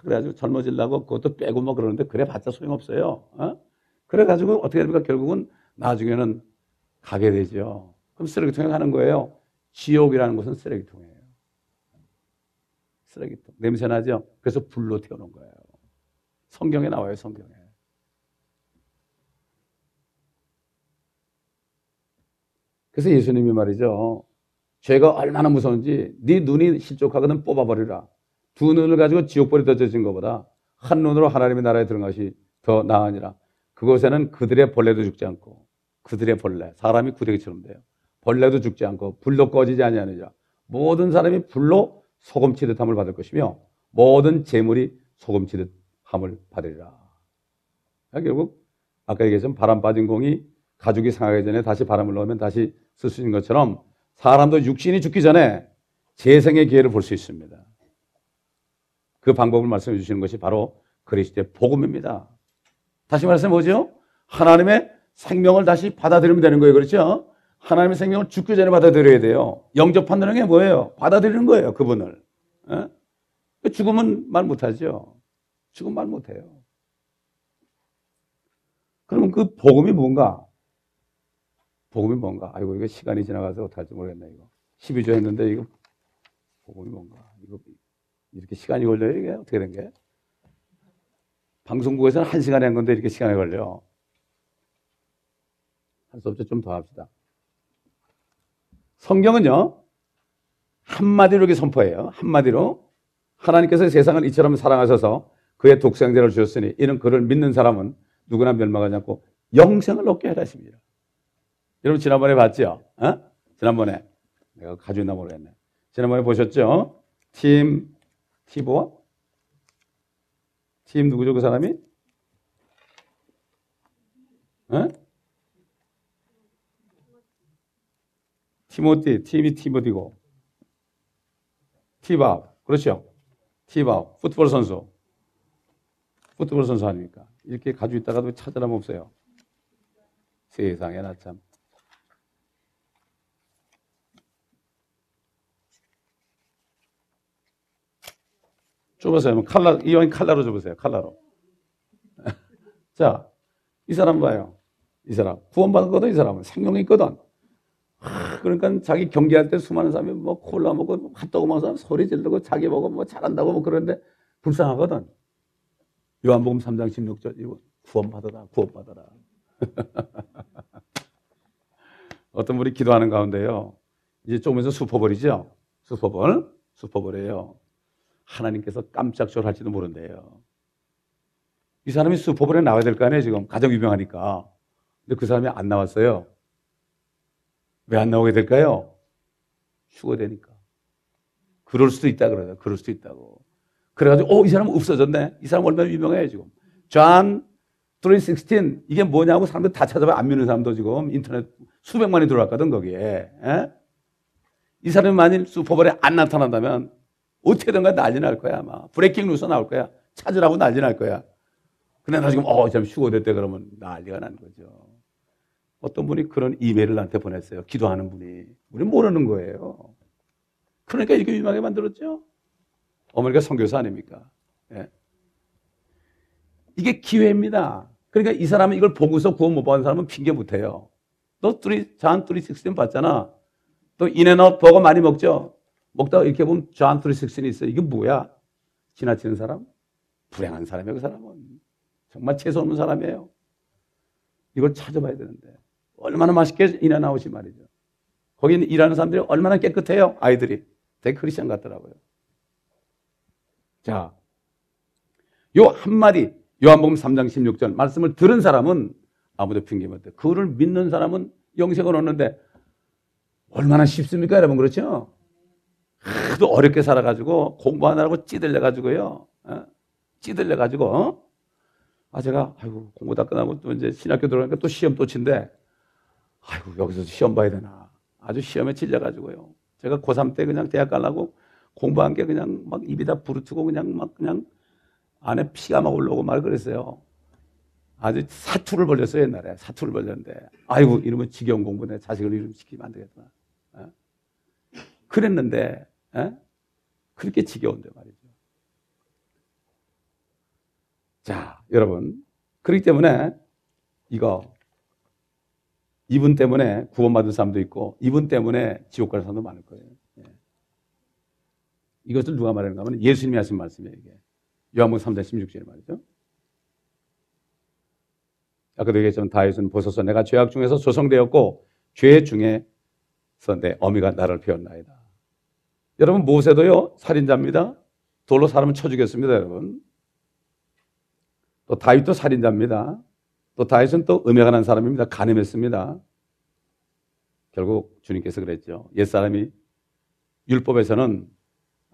그래가지고 젊어지려고 그것도 빼고 뭐 그러는데 그래봤자 소용없어요. 어? 그래가지고 어떻게 됩니까? 결국은 나중에는 가게 되죠. 그럼 쓰레기통에 가는 거예요. 지옥이라는 곳은 쓰레기통이에요. 쓰레기통. 냄새나죠? 그래서 불로 태우는 거예요. 성경에 나와요. 성경에. 그래서 예수님이 말이죠. 죄가 얼마나 무서운지 네 눈이 실족하거든 뽑아버리라. 두 눈을 가지고 지옥벌이 던져진 것보다 한 눈으로 하나님의 나라에 들어간 것이 더 나으니라. 그곳에는 그들의 벌레도 죽지 않고 그들의 벌레, 사람이 구더기처럼 돼요. 벌레도 죽지 않고 불도 꺼지지 아니하느니라. 모든 사람이 불로 소금치듯함을 받을 것이며 모든 재물이 소금치듯함을 받으리라. 결국 아까 얘기했던 바람 빠진 공이 가죽이 상하기 전에 다시 바람을 넣으면 다시 쓸 수 있는 것처럼 사람도 육신이 죽기 전에 재생의 기회를 볼 수 있습니다. 그 방법을 말씀해 주시는 것이 바로 그리스도의 복음입니다. 다시 말해서 뭐죠? 하나님의 생명을 다시 받아들이면 되는 거예요. 그렇죠? 하나님의 생명을 죽기 전에 받아들여야 돼요. 영접한다는 게 뭐예요? 받아들이는 거예요. 그분을. 에? 죽으면 말 못하죠. 죽으면 말 못해요. 그러면 그 복음이 뭔가? 복음이 뭔가? 아이고 이거 시간이 지나가서 어떡할지 모르겠네 이거. 12조 했는데 이거 복음이 뭔가? 이거 이렇게 시간이 걸려요 이게? 어떻게 된 게? 방송국에서는 1시간에 한 건데 이렇게 시간이 걸려요. 할 수 없죠. 좀 더 합시다. 성경은요. 한마디로 이렇게 선포해요. 한마디로. 하나님께서 세상을 이처럼 사랑하셔서 그의 독생자를 주셨으니 이는 그를 믿는 사람은 누구나 멸망하지 않고 영생을 얻게 하라 하십니다. 여러분 지난번에 봤죠? 어? 지난번에. 내가 가지고 있나 모르겠네. 지난번에 보셨죠? 팀 티보아? 팀 누구죠? 그 사람이? 어? 티모티, 팀이 티모티고. 티밥, 그렇죠? 티밥, 풋볼 선수. 풋볼 선수 아닙니까? 이렇게 가지고 있다가도 찾으라면 없어요. 세상에, 나 참. 좁으세요. 칼라, 이왕 칼라로 좁으세요. 칼라로. 자, 이 사람 봐요. 이 사람. 구원받았거든, 이 사람은. 생명이 있거든. 그러니까 자기 경기할 때 수많은 사람이 뭐 콜라 먹고 핫도그 먹는 사람 소리 지르고 자기 보고 뭐 잘한다고 뭐 그러는데 불쌍하거든. 요한복음 3장 16절 이거 구원받아라 구원받아라. 어떤 분이 기도하는 가운데요. 이제 조금 있으면 수퍼볼이죠. 수퍼볼. 수퍼볼이에요. 하나님께서 깜짝 졸할지도 모른대요. 이 사람이 수퍼볼에 나와야 될 거 아니에요 지금. 가장 유명하니까. 근데 그 사람이 안 나왔어요. 왜 안 나오게 될까요? 휴거되니까. 그럴 수도 있다 그러죠. 그럴 수도 있다고. 그래가지고 이 사람은 없어졌네. 이 사람 얼마나 유명해요 지금. 존 3:16 이게 뭐냐고 사람들 다 찾아봐요. 안 믿는 사람도 지금 인터넷 수백만이 들어왔거든 거기에. 에? 이 사람이 만일 슈퍼볼에 안 나타난다면 어떻게든가 난리 날 거야 아마. 브레이킹 뉴스 나올 거야. 찾으라고 난리 날 거야. 근데 나 지금 이 사람 휴거됐대 그러면 난리가 난 거죠. 어떤 분이 그런 이메일을 나한테 보냈어요. 기도하는 분이. 우리 모르는 거예요. 그러니까 이렇게 유명하게 만들었죠. 어머니가 선교사 아닙니까? 예. 이게 기회입니다. 그러니까 이 사람은 이걸 보고서 구원 못 받은 사람은 핑계 못 해요. 너 존 3:16 봤잖아. 또 인앤아웃 버거 많이 먹죠. 먹다가 이렇게 보면 존 3:16이 있어요. 이게 뭐야? 지나치는 사람? 불행한 사람이에요. 그 사람은. 정말 재수 없는 사람이에요. 이걸 찾아봐야 되는데. 얼마나 맛있게 인앤아웃이 말이죠. 거기 일하는 사람들이 얼마나 깨끗해요. 아이들이. 되게 크리스찬 같더라고요. 자, 요 한마디 요한복음 3장 16절 말씀을 들은 사람은 아무도 핑계면 돼. 그거를 믿는 사람은 영생을 얻는데 얼마나 쉽습니까, 여러분? 그렇죠? 하도 어렵게 살아가지고 공부하느라고 찌들려가지고요. 찌들려가지고, 제가, 아이고, 공부 다 끝나고 또 이제 신학교 들어가니까 또 시험 또 친데, 아이고, 여기서 시험 봐야 되나. 아주 시험에 찔려가지고요. 제가 고3 때 그냥 대학 가려고 공부한 게 그냥 막 입에다 부르트고 그냥 안에 피가 막 올라오고 막 그랬어요. 아주 사투를 벌렸어요, 옛날에. 사투를 벌렸는데. 아이고, 이러면 지겨운 공부네. 자식을 이름 시키면 안 되겠다. 그랬는데, 그렇게 지겨운데 말이죠. 자, 여러분. 그렇기 때문에 이거, 이분 때문에 구원받은 사람도 있고, 이분 때문에 지옥 가는 사람도 많을 거예요. 예. 이것을 누가 말하는가 하면 예수님이 하신 말씀이에요, 이게. 요한복음 3장 16절 말이죠. 아까도 얘기했지만 다윗은 보소서 내가 죄악 중에서 조성되었고 죄 중에서 내 어미가 나를 피웠나이다. 여러분 모세도요 살인자입니다. 돌로 사람을 쳐 죽였습니다, 여러분. 또 다윗도 살인자입니다. 또 다윗은 또 음행을 한 사람입니다. 간음했습니다. 결국 주님께서 그랬죠. 옛사람이 율법에서는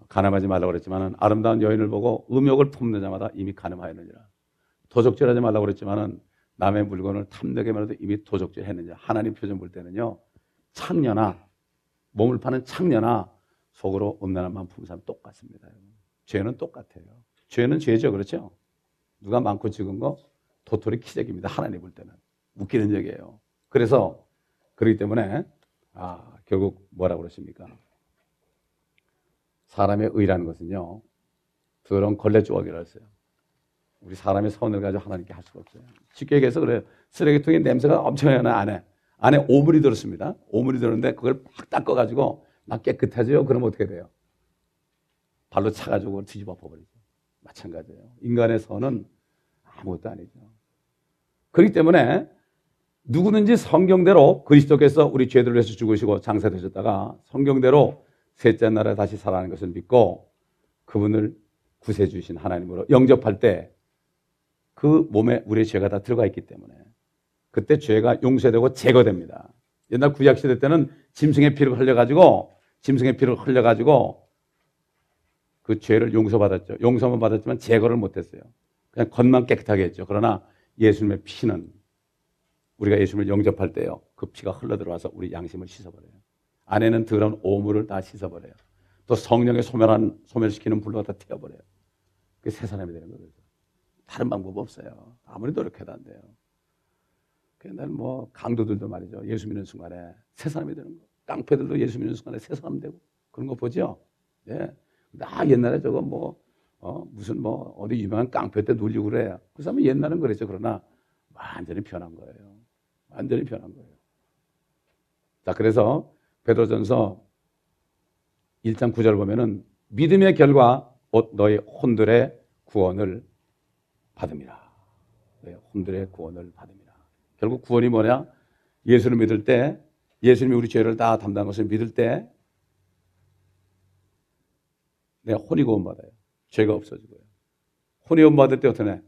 간음하지 말라고 그랬지만은 아름다운 여인을 보고 음욕을 품는 자마다 이미 간음하였느니라. 도적질하지 말라고 그랬지만은 남의 물건을 탐내게만 해도 이미 도적질했느냐. 하나님 표정 볼 때는요. 창녀나 몸을 파는 창녀나 속으로 음란한 마음 품은 사람 똑같습니다. 죄는 똑같아요. 죄는 죄죠. 그렇죠? 누가 많고 적은 거 도토리 키재기입니다. 하나님 볼 때는. 웃기는 얘기예요. 그래서 그렇기 때문에 결국 뭐라고 그러십니까? 사람의 의라는 것은요. 더러운 걸레 조각이라고 했어요. 우리 사람의 선을 가지고 하나님께 할 수가 없어요. 쉽게 얘기해서 그래요. 쓰레기통에 냄새가 엄청나게 나, 안에 오물이 들었습니다. 오물이 들었는데 그걸 확 닦아가지고 막 깨끗하죠? 그러면 어떻게 돼요? 발로 차가지고 뒤집어 엎어버리죠. 마찬가지예요. 인간의 선은 아무것도 아니죠. 그렇기 때문에 누구든지 성경대로 그리스도께서 우리 죄들을 위해서 죽으시고 장사되셨다가 성경대로 셋째 날에 다시 살아나는 것을 믿고 그분을 구세주신 하나님으로 영접할 때 그 몸에 우리의 죄가 다 들어가 있기 때문에 그때 죄가 용서되고 제거됩니다. 옛날 구약시대 때는 짐승의 피를 흘려가지고 그 죄를 용서받았죠. 용서만 받았지만 제거를 못했어요. 그냥 겉만 깨끗하게 했죠. 그러나 예수님의 피는 우리가 예수님을 영접할 때요. 그 피가 흘러들어와서 우리 양심을 씻어버려요. 안에는 더러운 오물을 다 씻어버려요. 또 성령의 소멸시키는 불로 다 태워버려요. 그게 새 사람이 되는 거예요. 다른 방법 없어요. 아무리 노력해도 안 돼요. 옛날 강도들도 말이죠. 예수 믿는 순간에 새 사람이 되는 거. 깡패들도 예수 믿는 순간에 새 사람 되고 그런 거 보죠. 예. 나 옛날에 저거 어디 유명한 깡패 때 놀리고 그래요. 그 사람은 옛날엔 그랬죠. 그러나 완전히 변한 거예요. 완전히 변한 거예요. 자, 그래서 베드로전서 1장 9절 보면은 믿음의 결과 곧 너희 혼들의 구원을 받음이라. 혼들의 구원을 받음이라. 결국 구원이 뭐냐? 예수를 믿을 때, 예수님이 우리 죄를 다 담당한 것을 믿을 때, 내 혼이 구원받아요. 죄가 없어지고요. 혼이 구원받을 때 어떠냐?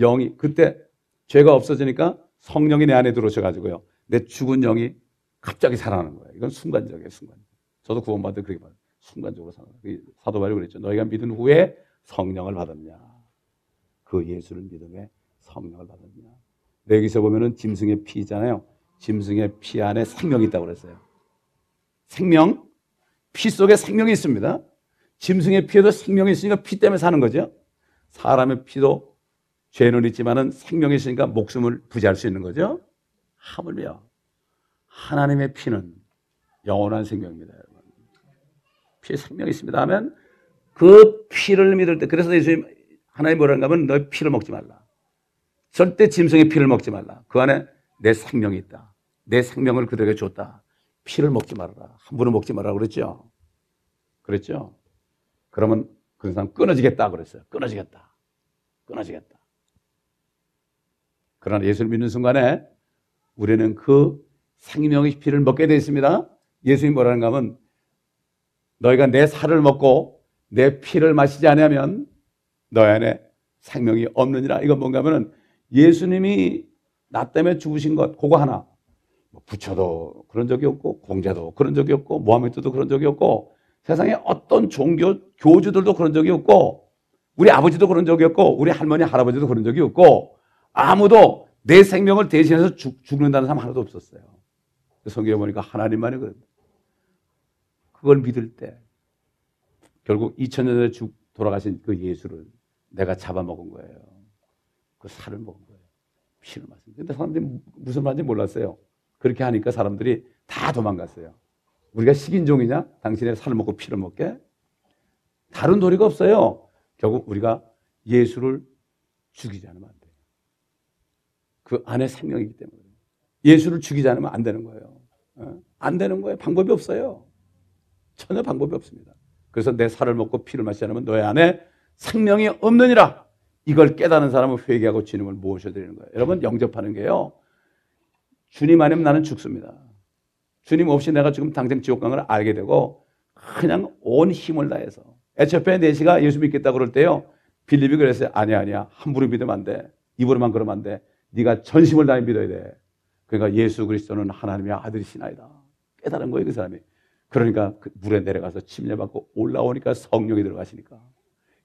영이, 그때 죄가 없어지니까 성령이 내 안에 들어오셔가지고요. 내 죽은 영이 갑자기 살아나는 거예요. 이건 순간적이에요, 순간. 저도 구원받을 때 그렇게 말해요. 순간적으로 살아나는 거예요. 사도 바울이 그랬죠. 너희가 믿은 후에 성령을 받았냐? 그 예수를 믿음에 성령을 받았느냐. 여기서 보면은 짐승의 피잖아요. 짐승의 피 안에 생명이 있다고 그랬어요. 생명? 피 속에 생명이 있습니다. 짐승의 피에도 생명이 있으니까 피 때문에 사는 거죠. 사람의 피도 죄는 있지만은 생명이 있으니까 목숨을 부지할 수 있는 거죠. 하물며 하나님의 피는 영원한 생명입니다, 여러분. 피에 생명이 있습니다 하면 그 피를 믿을 때, 그래서 예수님 하나님 뭐라는가 하면 너의 피를 먹지 말라. 절대 짐승의 피를 먹지 말라. 그 안에 내 생명이 있다. 내 생명을 그들에게 줬다. 피를 먹지 말아라. 함부로 먹지 말라고 그랬죠. 그랬죠. 그러면 그런 사람 끊어지겠다 그랬어요. 끊어지겠다. 그러나 예수를 믿는 순간에 우리는 그 생명의 피를 먹게 되어 있습니다. 예수님이 뭐라는가 하면 너희가 내 살을 먹고 내 피를 마시지 않으면 너희 안에 생명이 없느니라. 이건 뭔가 하면은 예수님이 나 때문에 죽으신 것, 그거 하나. 부처도 그런 적이 없고, 공자도 그런 적이 없고, 모하메드도 그런 적이 없고, 세상에 어떤 종교, 교주들도 그런 적이 없고, 우리 아버지도 그런 적이 없고, 우리 할머니, 할아버지도 그런 적이 없고, 아무도 내 생명을 대신해서 죽는다는 사람 하나도 없었어요. 성경에 보니까 하나님만이 그런다. 그걸 믿을 때 결국 2000년 전에 돌아가신 그 예수를 내가 잡아먹은 거예요. 그 살을 먹은 거예요. 피를 마신 거예요. 근데 사람들이 무슨 말인지 몰랐어요. 그렇게 하니까 사람들이 다 도망갔어요. 우리가 식인종이냐? 당신의 살을 먹고 피를 먹게? 다른 도리가 없어요. 결국 우리가 예수를 죽이지 않으면 안 돼요. 그 안에 생명이기 때문에. 예수를 죽이지 않으면 안 되는 거예요. 안 되는 거예요. 방법이 없어요. 전혀 방법이 없습니다. 그래서 내 살을 먹고 피를 마시지 않으면 너의 안에 생명이 없느니라. 이걸 깨닫는 사람은 회개하고 주님을 모셔 드리는 거예요. 여러분, 영접하는 게요. 주님 아니면 나는 죽습니다. 주님 없이 내가 지금 당장 지옥 간 걸 알게 되고 그냥 온 힘을 다해서 애초에 내시가 예수 믿겠다 그럴 때요. 빌립이 그랬어요. 아니야. 함부로 믿으면 안 돼. 입으로만 그러면 안 돼. 네가 전심을 다해 믿어야 돼. 그러니까 예수 그리스도는 하나님의 아들이시나이다. 깨달은 거예요, 그 사람이. 그러니까 그 물에 내려가서 침례받고 올라오니까 성령이 들어가시니까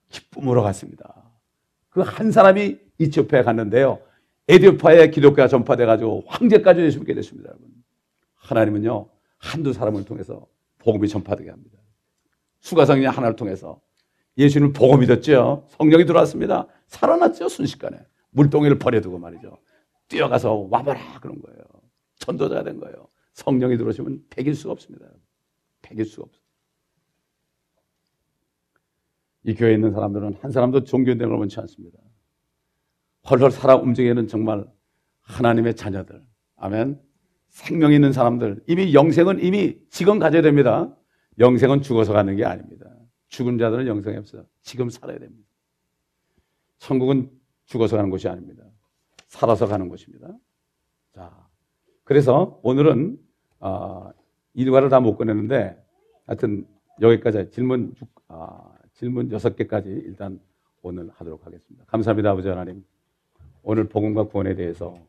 기쁨으로 갔습니다. 그 한 사람이 이치오피아에 갔는데요. 에디오피아에 기독교가 전파돼가지고 황제까지 예수 믿게 됐습니다, 여러분. 하나님은요, 한두 사람을 통해서 복음이 전파되게 합니다. 수가성이 하나를 통해서 예수님은 복음 믿었죠. 성령이 들어왔습니다. 살아났죠, 순식간에. 물동이를 버려두고 말이죠. 뛰어가서 와봐라 그런 거예요. 전도자가 된 거예요. 성령이 들어오시면 배길 수가 없습니다. 배길 수가 없어요. 이 교회에 있는 사람들은 한 사람도 종교된 걸 원치 않습니다. 헐헐 살아 움직이는 정말 하나님의 자녀들, 아멘. 생명이 있는 사람들, 이미 영생은 이미 지금 가져야 됩니다. 영생은 죽어서 가는 게 아닙니다. 죽은 자들은 영생이 없어요. 지금 살아야 됩니다. 천국은 죽어서 가는 곳이 아닙니다. 살아서 가는 곳입니다. 자, 그래서 오늘은 일과를 다 못 꺼내는데 하여튼 여기까지 질문 6개까지 일단 오늘 하도록 하겠습니다. 감사합니다, 아버지 하나님. 오늘 복음과 구원에 대해서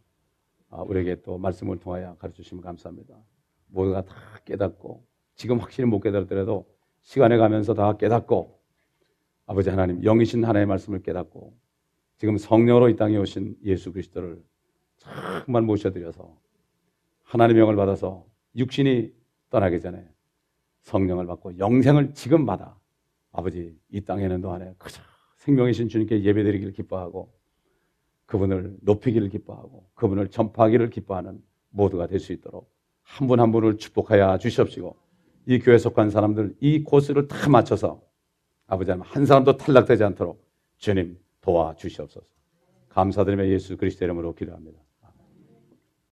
우리에게 또 말씀을 통하여 가르쳐주시면 감사합니다. 모두가 다 깨닫고 지금 확실히 못 깨달더라도 시간에 가면서 다 깨닫고 아버지 하나님, 영이신 하나님의 말씀을 깨닫고 지금 성령으로 이 땅에 오신 예수 그리스도를 정말 모셔드려서 하나님의 영을 받아서 육신이 떠나기 전에 성령을 받고 영생을 지금 받아 아버지 이 땅에는 너 안에 그저 생명이신 주님께 예배드리기를 기뻐하고 그분을 높이기를 기뻐하고 그분을 전파하기를 기뻐하는 모두가 될 수 있도록 한 분 한 분을 축복하여 주시옵시고 이 교회에 속한 사람들 이 코스를 다 맞춰서 아버지 한 사람도 탈락되지 않도록 주님 도와주시옵소서. 감사드리며 예수 그리스도 이름으로 기도합니다.